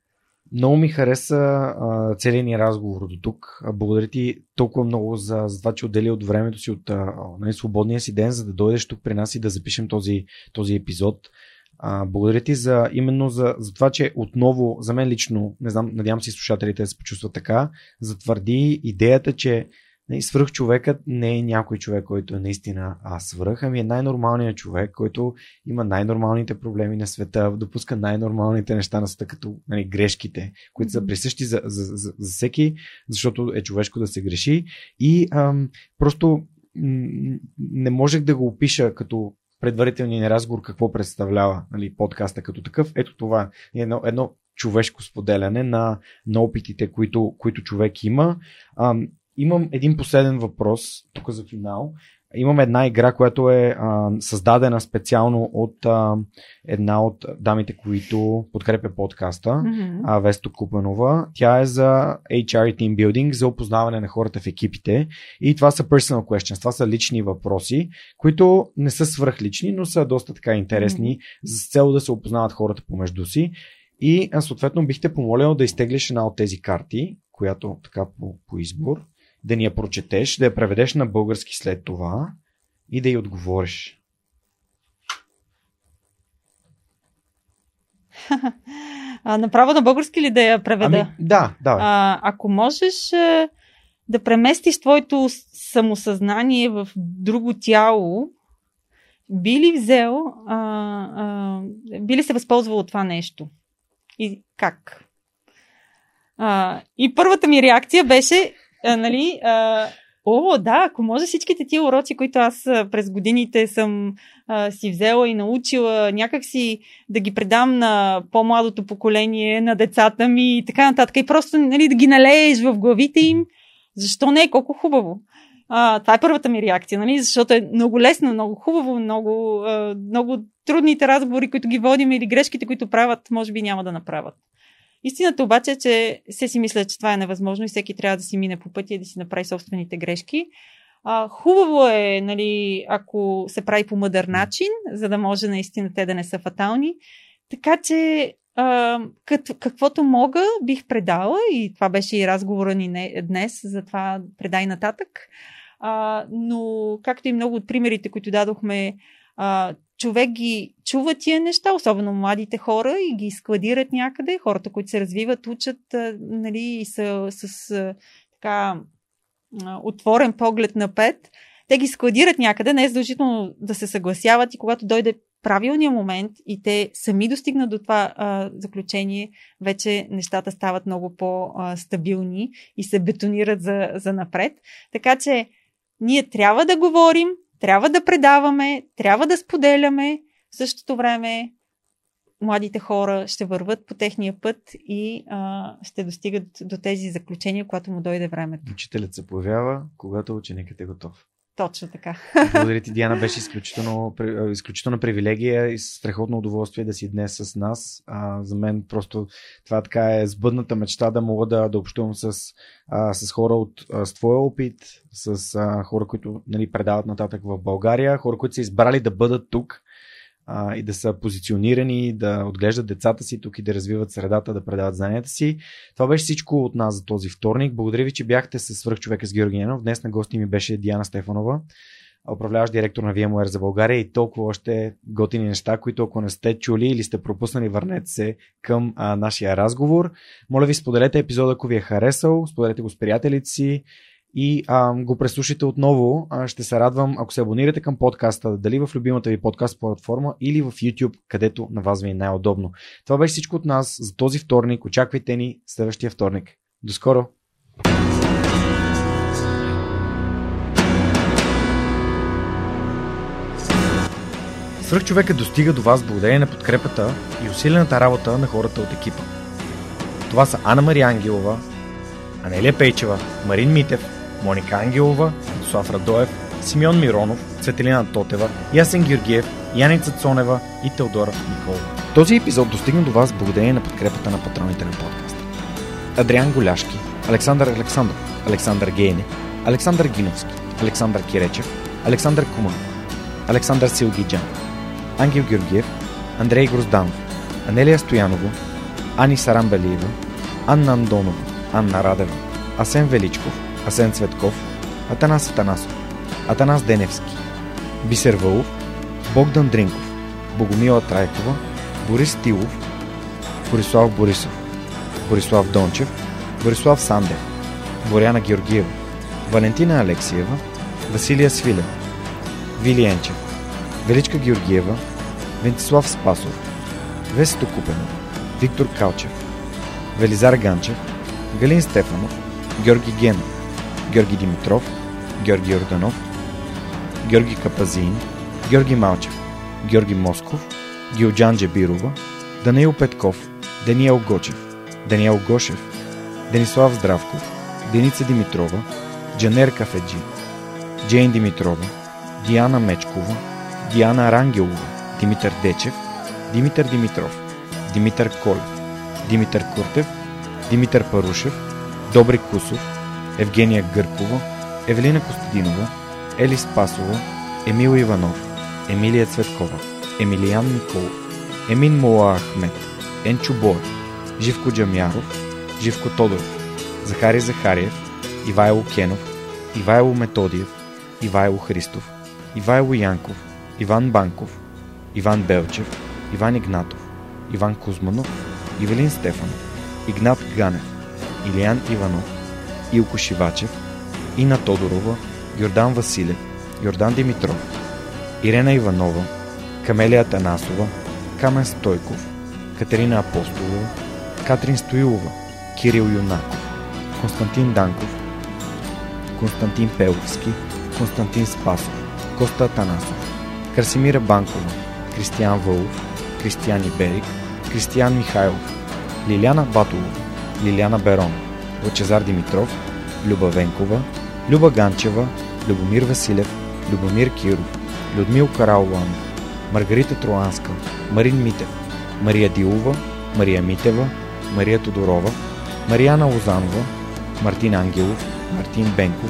Много ми хареса целият ни разговор до тук. Благодаря ти толкова много за, за това, че отдели от времето си от най-свободния си ден, за да дойдеш тук при нас и да запишем този, този епизод. А, благодаря ти за, именно за, за това, че отново, за мен лично, не знам, надявам се слушателите да се почувстват така, затвърди идеята, че не, свръх човекът не е някой човек, който е наистина а свръх, ами е най-нормалният човек, който има най-нормалните проблеми на света, допуска най-нормалните неща на света, като нали, грешките, които са присъщи за, за, за, за всеки, защото е човешко да се греши и ам, просто м- не можех да го опиша като предварителния разговор, какво представлява нали, подкаста като такъв. Ето това е едно, едно човешко споделяне на, на опитите, които, които човек има. А, имам един последен въпрос, тук за финал. Имам една игра, която е а, създадена специално от а, една от дамите, които подкрепя подкаста, mm-hmm. а, Весто Купенова. Тя е за Ейч Ар Team Building, за опознаване на хората в екипите. И това са personal questions, това са лични въпроси, които не са свръхлични, но са доста така интересни, mm-hmm. за цел да се опознават хората помежду си. И съответно бих те помолил да изтеглиш една от тези карти, която така по, по избор, да ни я прочетеш, да я преведеш на български след това и да й отговориш. А, направо на български ли да я преведа? Ами, да, давай. А, ако можеш да преместиш твоето самосъзнание в друго тяло би ли взел, а, а, би ли се възползвал от това нещо? И как? А, и първата ми реакция беше, а, нали, а, о, да, ако може всичките тия уроци, които аз през годините съм а, си взела и научила, някак си да ги предам на по-младото поколение, на децата ми и така нататък. И просто, нали, да ги налееш в главите им. Защо не? Колко хубаво. А, това е първата ми реакция, нали? Защото е много лесно, много хубаво, много, а, много трудните разговори, които ги водим или грешките, които правят, може би няма да направят. Истината обаче е, че все си мисля, че това е невъзможно и всеки трябва да си мине по пътя и да си направи собствените грешки. А, хубаво е, нали, ако се прави по мъдър начин, за да може наистина те да не са фатални. Така че а, кът, каквото мога бих предала, и това беше и разговора ни не, днес, затова предай нататък. А, но както и много от примерите, които дадохме, а, човек ги чува тия неща, особено младите хора, и ги складират някъде. Хората, които се развиват, учат, нали, и са с така отворен поглед напред. Те ги складират някъде, не е задължително да се съгласяват, и когато дойде правилния момент и те сами достигнат до това а, заключение, вече нещата стават много по-стабилни и се бетонират за, за напред. Така че ние трябва да говорим, трябва да предаваме, трябва да споделяме. В същото време младите хора ще върват по техния път и а, ще достигат до тези заключения, когато му дойде времето. Учителят се появява, когато ученикът е готов. Точно така. Благодаря ти, Диана. Беше изключително, изключително привилегия и страхотно удоволствие да си днес с нас. А, за мен просто това така е сбъдната мечта, да мога да, да общувам с, а, с хора от а, с твоя опит, с а, хора, които, нали, предават нататък в България, хора, които са избрали да бъдат тук а, и да са позиционирани, да отглеждат децата си тук и да развиват средата, да предават знанията си. Това беше всичко от нас за този вторник. Благодаря ви, че бяхте със Свръхчовека с Георги Ненов. Днес на гости ми беше Диана Стефанова, управляващ директор на VMware за България, и толкова още готини неща, които ако не сте чули или сте пропуснали, върнете се към а, нашия разговор. Моля ви, споделете епизода, ако ви е харесал, споделете го с приятелите си и а, го преслушайте отново. А, ще се радвам, ако се абонирате към подкаста, дали в любимата ви подкаст платформа или в YouTube, където на вас ви е най-удобно. Това беше всичко от нас за този вторник. Очаквайте ни следващия вторник. До скоро! Свръхчовекът достига до вас благодарение на подкрепата и усилената работа на хората от екипа. Това са Анна Мария Ангелова, Анелия Пейчева, Марин Митев, Моника Ангелова, Слав Радоев, Симеон Миронов, Светелина Тотева, Ясен Георгиев, Яница Цонева и Теодора Николова. Този епизод достигна до вас благодарение на подкрепата на патроните на подкаста. Адриан Голяшки, Александър Александров, Александър Гейне, Александър Гиновски, Александър Киречев, Александър Куманов, Александър Силгиджан, Ангел Георгиев, Андрей Грозданов, Анелия Стоянова, Ани Сарамбелиева, Анна Андонова, Анна Радева, Асен Величков, Асен Цветков, Атанас Атанасов, Атанас Деневски, Бисер Вълов, Богдан Дринков, Богомила Трайкова, Борис Тилов, Борислав Борисов, Борислав Дончев, Борислав Сандев, Боряна Георгиева, Валентина Алексиева, Василия Свилен, Вилиенчев, Величка Георгиева, Вентислав Спасов, Весто Купенова, Виктор Калчев, Велизар Ганчев, Галин Стефанов, Георги Генов, Георги Димитров, Георги Йорданов, Георги Капазин, Георги Малчев, Георги Москов, Гилджан Джебирова, Даниил Петков, Даниел Гочев, Даниел Гошев, Денислав Здравков, Деница Димитрова, Джанер Кафеджи, Джейн Димитрова, Диана Мечкова, Диана Рангелова, Димитър Дечев, Димитър Димитров, Димитър Колев, Димитър Куртев, Димитър Парушев, Добри Кусов, Евгения Гъркова, Евелина Костадинова, Ели Спасова, Емил Иванов, Емилия Цветкова, Емилиян Николов, Емин Мола Ахмет, Енчо Боев, Живко Джамяров, Живко Тодоров, Захари Захариев, Ивайло Кенов, Ивайло Методиев, Ивайло Христов, Ивайло Янков, Иван Банков, Иван Белчев, Иван Игнатов, Иван Кузманов, Ивелин Стефанов, Игнат Ганев, Илиян Иванов, Илко Шивачев, Ина Тодорова, Йордан Василев, Йордан Димитров, Ирена Иванова, Камелия Танасова, Камен Стойков, Катерина Апостолова, Катрин Стоилова, Кирил Юнаков, Константин Данков, Константин Пеловски, Константин Спасов, Коста Танасов, Красимира Банкова, Кристиян Вълов, Кристиян Иберик, Кристиян Михайлов, Лиляна Батулова, Лиляна Берон, Лъчезар Димитров, Люба Венкова, Люба Ганчева, Любомир Василев, Любомир Киров, Людмил Каралуан, Маргарита Троанска, Марин Митев, Мария Дилова, Мария Митева, Мария Тодорова, Марияна Лозанова, Мартин Ангелов, Мартин Бенков,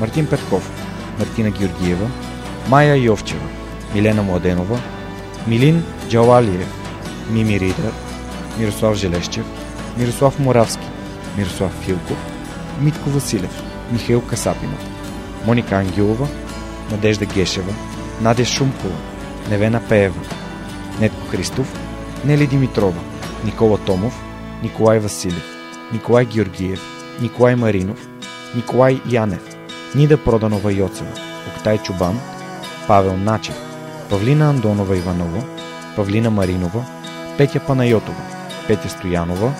Мартин Петков, Мартина Георгиева, Майя Йовчева, Милена Младенова, Милин Джалалиев, Мими Ридър, Мирослав Желещев, Мирослав Моравски, Мирослав Филков, Митко Василев, Михаил Касапинов, Моника Ангелова, Надежда Гешева, Надя Шумкова, Невена Пеева, Нетко Христов, Нели Димитрова, Никола Томов, Николай Василев, Николай Георгиев, Николай Маринов, Николай Янев, Нида Проданова Йоцева, Октай Чубан, Павел Начев, Павлина Андонова Иванова, Павлина Маринова, Петя Панайотова, Петя Стоянова,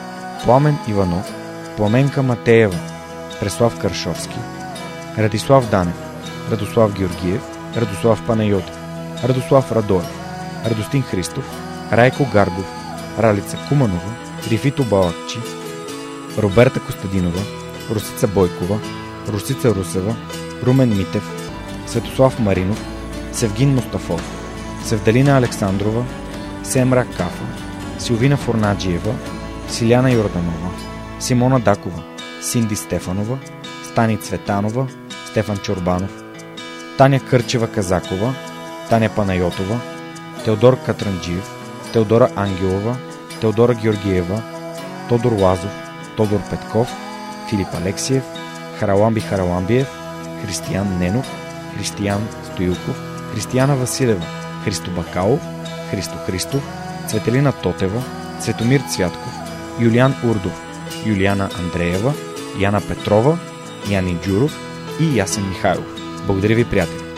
Пламен Иванов, Пламенка Матеева, Преслав Каршовски, Радислав Данев, Радослав Георгиев, Радослав Панайотов, Радослав Радоев, Радостин Христов, Райко Гаргов, Ралица Куманова, Рифито Балакчи, Роберта Костадинова, Русица Бойкова, Русица Русева, Румен Митев, Светослав Маринов, Севгин Мустафов, Севдалина Александрова, Семра Кафа, Силвина Форнаджиева, Силяна Йорданова, Симона Дакова, Синди Стефанова, Стани Цветанова, Стефан Чорбанов, Таня Кърчева-Казакова, Таня Панайотова, Теодор Катранджиев, Теодора Ангелова, Теодора Георгиева, Тодор Лазов, Тодор Петков, Филип Алексиев, Хараламби Хараламбиев, Християн Ненов, Християн Стоилков, Християна Василева, Христо Бакалов, Христо Христов, Цветелина Тотева, Цветомир Цвятков, Юлиан Урдов, Юлиана Андреева, Яна Петрова, Яни Джуров и Ясен Михайлов. Благодаря ви, приятели!